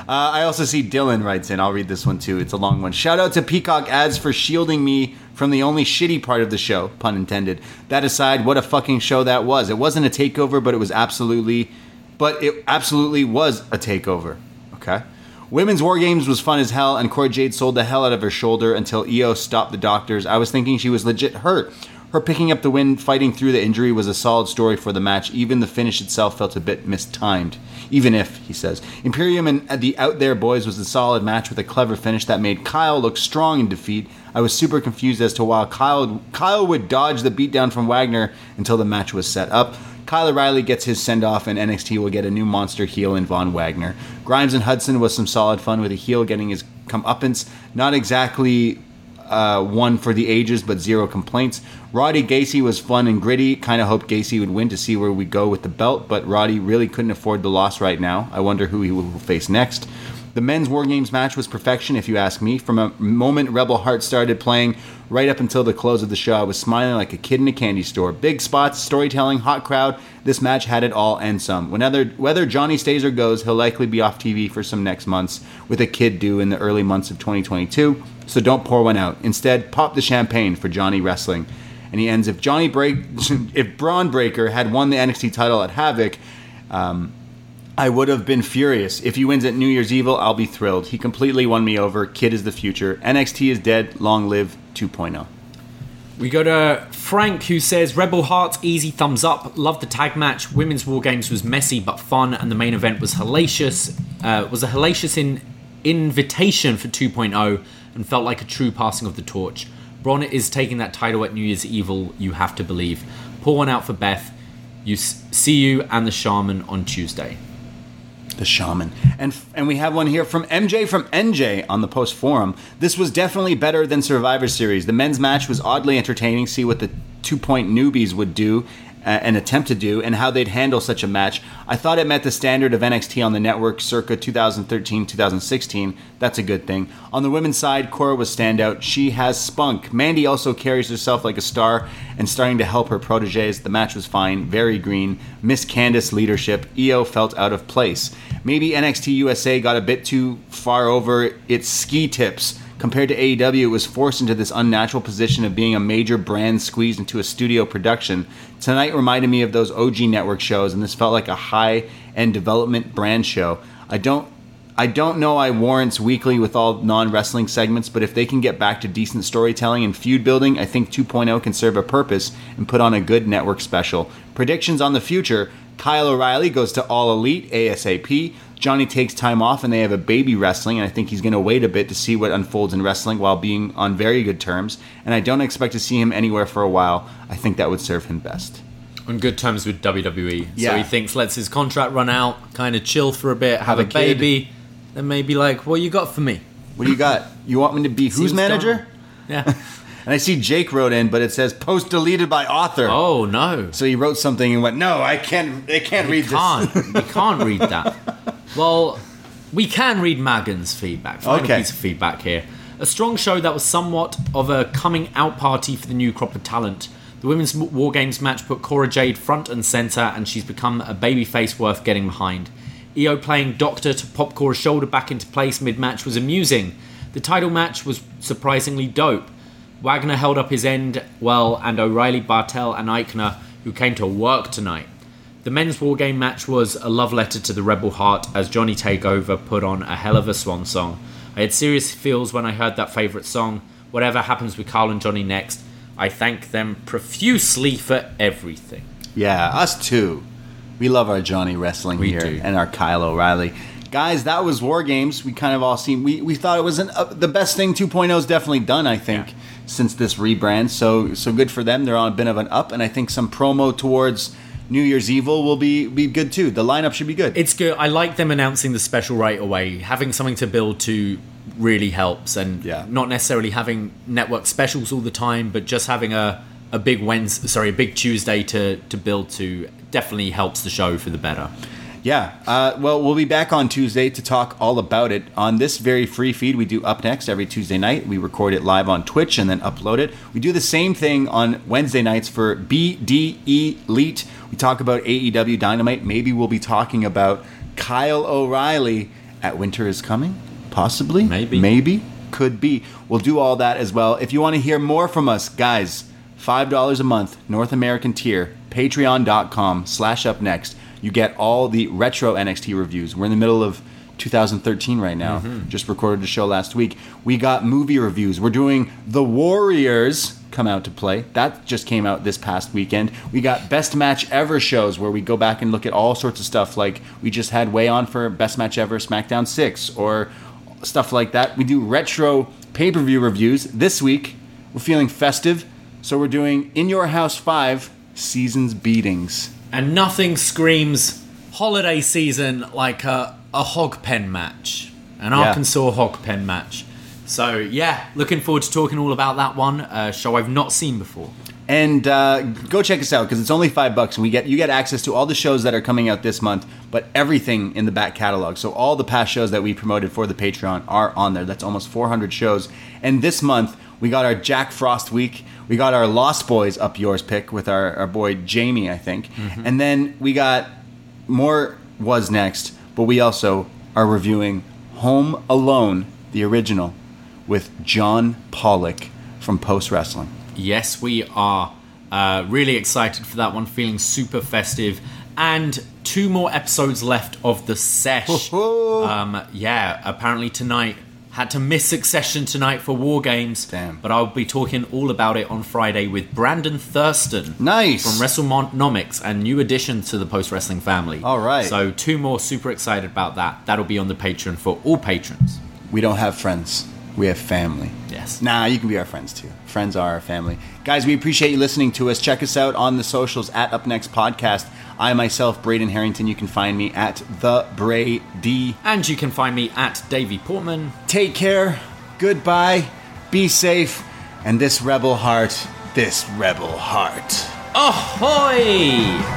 Uh, I also see Dylan writes in. I'll read this one too. It's a long one. Shout out to Peacock ads for shielding me from the only shitty part of the show. Pun intended. That aside, what a fucking show that was. It wasn't a takeover, but it was absolutely... But it absolutely was a takeover. Okay. Women's War Games was fun as hell, and Cora Jade sold the hell out of her shoulder until Io stopped the doctors. I was thinking she was legit hurt. Her picking up the win, fighting through the injury, was a solid story for the match. Even the finish itself felt a bit mistimed. Even if, he says. Imperium and the Out There Boys was a solid match with a clever finish that made Kyle look strong in defeat. I was super confused as to why Kyle, Kyle would dodge the beatdown from Wagner until the match was set up. Kyle O'Reilly gets his send-off, and N X T will get a new monster heel in Von Wagner. Grimes and Hudson was some solid fun with a heel getting his comeuppance. Not exactly uh, one for the ages, but zero complaints. Roddy Gacy was fun and gritty. Kind of hoped Gacy would win to see where we go with the belt, but Roddy really couldn't afford the loss right now. I wonder who he will face next. The men's War Games match was perfection, if you ask me. From a moment Rebel Heart started playing right up until the close of the show, I was smiling like a kid in a candy store. Big spots, storytelling, hot crowd. This match had it all and some. Whenever, whether Johnny stays or goes, he'll likely be off T V for some next months with a kid due in the early months of twenty twenty-two. So don't pour one out. Instead, pop the champagne for Johnny Wrestling. And he ends, if Johnny Break, if Bron Breakker had won the N X T title at Havoc, um... I would have been furious. If he wins at New Year's Evil, I'll be thrilled. He completely won me over. Kid is the future. N X T is dead. Long live two point oh. We go to Frank, who says, Rebel Heart, easy thumbs up. Love the tag match. Women's War Games was messy but fun, and the main event was hellacious. Uh, was a hellacious in- invitation for two point oh and felt like a true passing of the torch. Bron is taking that title at New Year's Evil, you have to believe. Pour one out for Beth. You s- see you and the Shaman on Tuesday. The Shaman. And and we have one here from M J from N J on the Post Forum. This was definitely better than Survivor Series. The men's match was oddly entertaining. See what the two point newbies would do uh, and attempt to do and how they'd handle such a match. I thought it met the standard of N X T on the network circa twenty thirteen twenty sixteen. That's a good thing. On the women's side, Cora was standout. She has spunk. Mandy also carries herself like a star and starting to help her proteges. The match was fine. Very green. Miss Candace leadership. Io felt out of place. Maybe N X T U S A got a bit too far over its ski tips. Compared to A E W, it was forced into this unnatural position of being a major brand squeezed into a studio production. Tonight reminded me of those O G network shows, and this felt like a high-end development brand show. I don't I don't know I warrants weekly with all non-wrestling segments, but if they can get back to decent storytelling and feud building, I think two point oh can serve a purpose and put on a good network special. Predictions on the future... Kyle O'Reilly goes to All Elite A S A P. Johnny takes time off and they have a baby wrestling, and I think he's going to wait a bit to see what unfolds in wrestling while being on very good terms, and I don't expect to see him anywhere for a while. I think that would serve him best. On good terms with W W E. Yeah. So he thinks, lets his contract run out, kind of chill for a bit, have, have a, a baby, then maybe like, what you got for me? What do you got? You want me to be whose manager? Gone. Yeah. And I see Jake wrote in, but it says post deleted by author. Oh no! So he wrote something and went, "No, I can't. They can't we read can't. this. We can't read that." Well, we can read Magan's feedback. Final okay. piece of feedback here: a strong show that was somewhat of a coming out party for the new crop of talent. The women's War Games match put Cora Jade front and center, and she's become a babyface worth getting behind. Io playing doctor to pop Cora's shoulder back into place mid-match was amusing. The title match was surprisingly dope. Wagner held up his end well, and O'Reilly, Barthel and Aichner, who came to work tonight. The men's war game match was a love letter to the Rebel Heart, as Johnny Takeover put on a hell of a swan song. I had serious feels when I heard that favourite song. Whatever happens with Carl and Johnny next, I thank them profusely for everything. Yeah, us too. We love our Johnny wrestling we here do. And our Kyle O'Reilly. Guys, that was War Games. We kind of all seen. We, we thought it was an, uh, the best thing two point oh's definitely done, I think. Yeah. Since this rebrand, so so good for them. They're on a bit of an up, and I think some promo towards New Year's Evil will be be good too. The lineup should be good. It's good. I like them announcing the special right away. Having something to build to really helps, and yeah. not necessarily having network specials all the time, but just having a a big Wednesday, sorry, a big Tuesday to to build to definitely helps the show for the better. Yeah, uh, well, we'll be back on Tuesday to talk all about it. On this very free feed, we do Up Next every Tuesday night. We record it live on Twitch and then upload it. We do the same thing on Wednesday nights for B D E Elite. We talk about A E W Dynamite. Maybe we'll be talking about Kyle O'Reilly at Winter is Coming, possibly. Maybe. Maybe. Could be. We'll do all that as well. If you want to hear more from us, guys, five dollars a month, North American tier, patreon.com slash up next. You get all the retro N X T reviews. We're in the middle of two thousand thirteen right now. Mm-hmm. Just recorded a show last week. We got movie reviews. We're doing The Warriors Come Out to Play. That just came out this past weekend. We got Best Match Ever shows where we go back and look at all sorts of stuff. Like we just had Way On for Best Match Ever SmackDown six or stuff like that. We do retro pay-per-view reviews. This week, we're feeling festive. So we're doing In Your House five Seasons Beatings. And nothing screams holiday season like a, a hog pen match. An yeah. Arkansas hog pen match. So, yeah, looking forward to talking all about that one. A show I've not seen before. And uh, go check us out because it's only five bucks. And we get you get access to all the shows that are coming out this month, but everything in the back catalog. So all the past shows that we promoted for the Patreon are on there. That's almost four hundred shows. And this month, we got our Jack Frost week. We got our Lost Boys Up Yours pick with our, our boy Jamie, I think. Mm-hmm. And then we got more was next, but we also are reviewing Home Alone, the original, with John Pollock from Post Wrestling. Yes, we are uh, really excited for that one, feeling super festive. And two more episodes left of The Sesh. Um, yeah, apparently tonight. Had to miss Succession tonight for War Games. Damn. But I'll be talking all about it on Friday with Brandon Thurston. Nice. From WrestleMonomics, a new addition to the Post Wrestling family. All right. So two more, super excited about that. That'll be on the Patreon for all patrons. We don't have friends. We have family. Yes. Nah, you can be our friends too. Friends are our family. Guys, we appreciate you listening to us. Check us out on the socials at Up Next Podcast. I myself, Braden Harrington, you can find me at The Bray D. And you can find me at Davey Portman. Take care, goodbye, be safe, and this rebel heart, this rebel heart. Ahoy!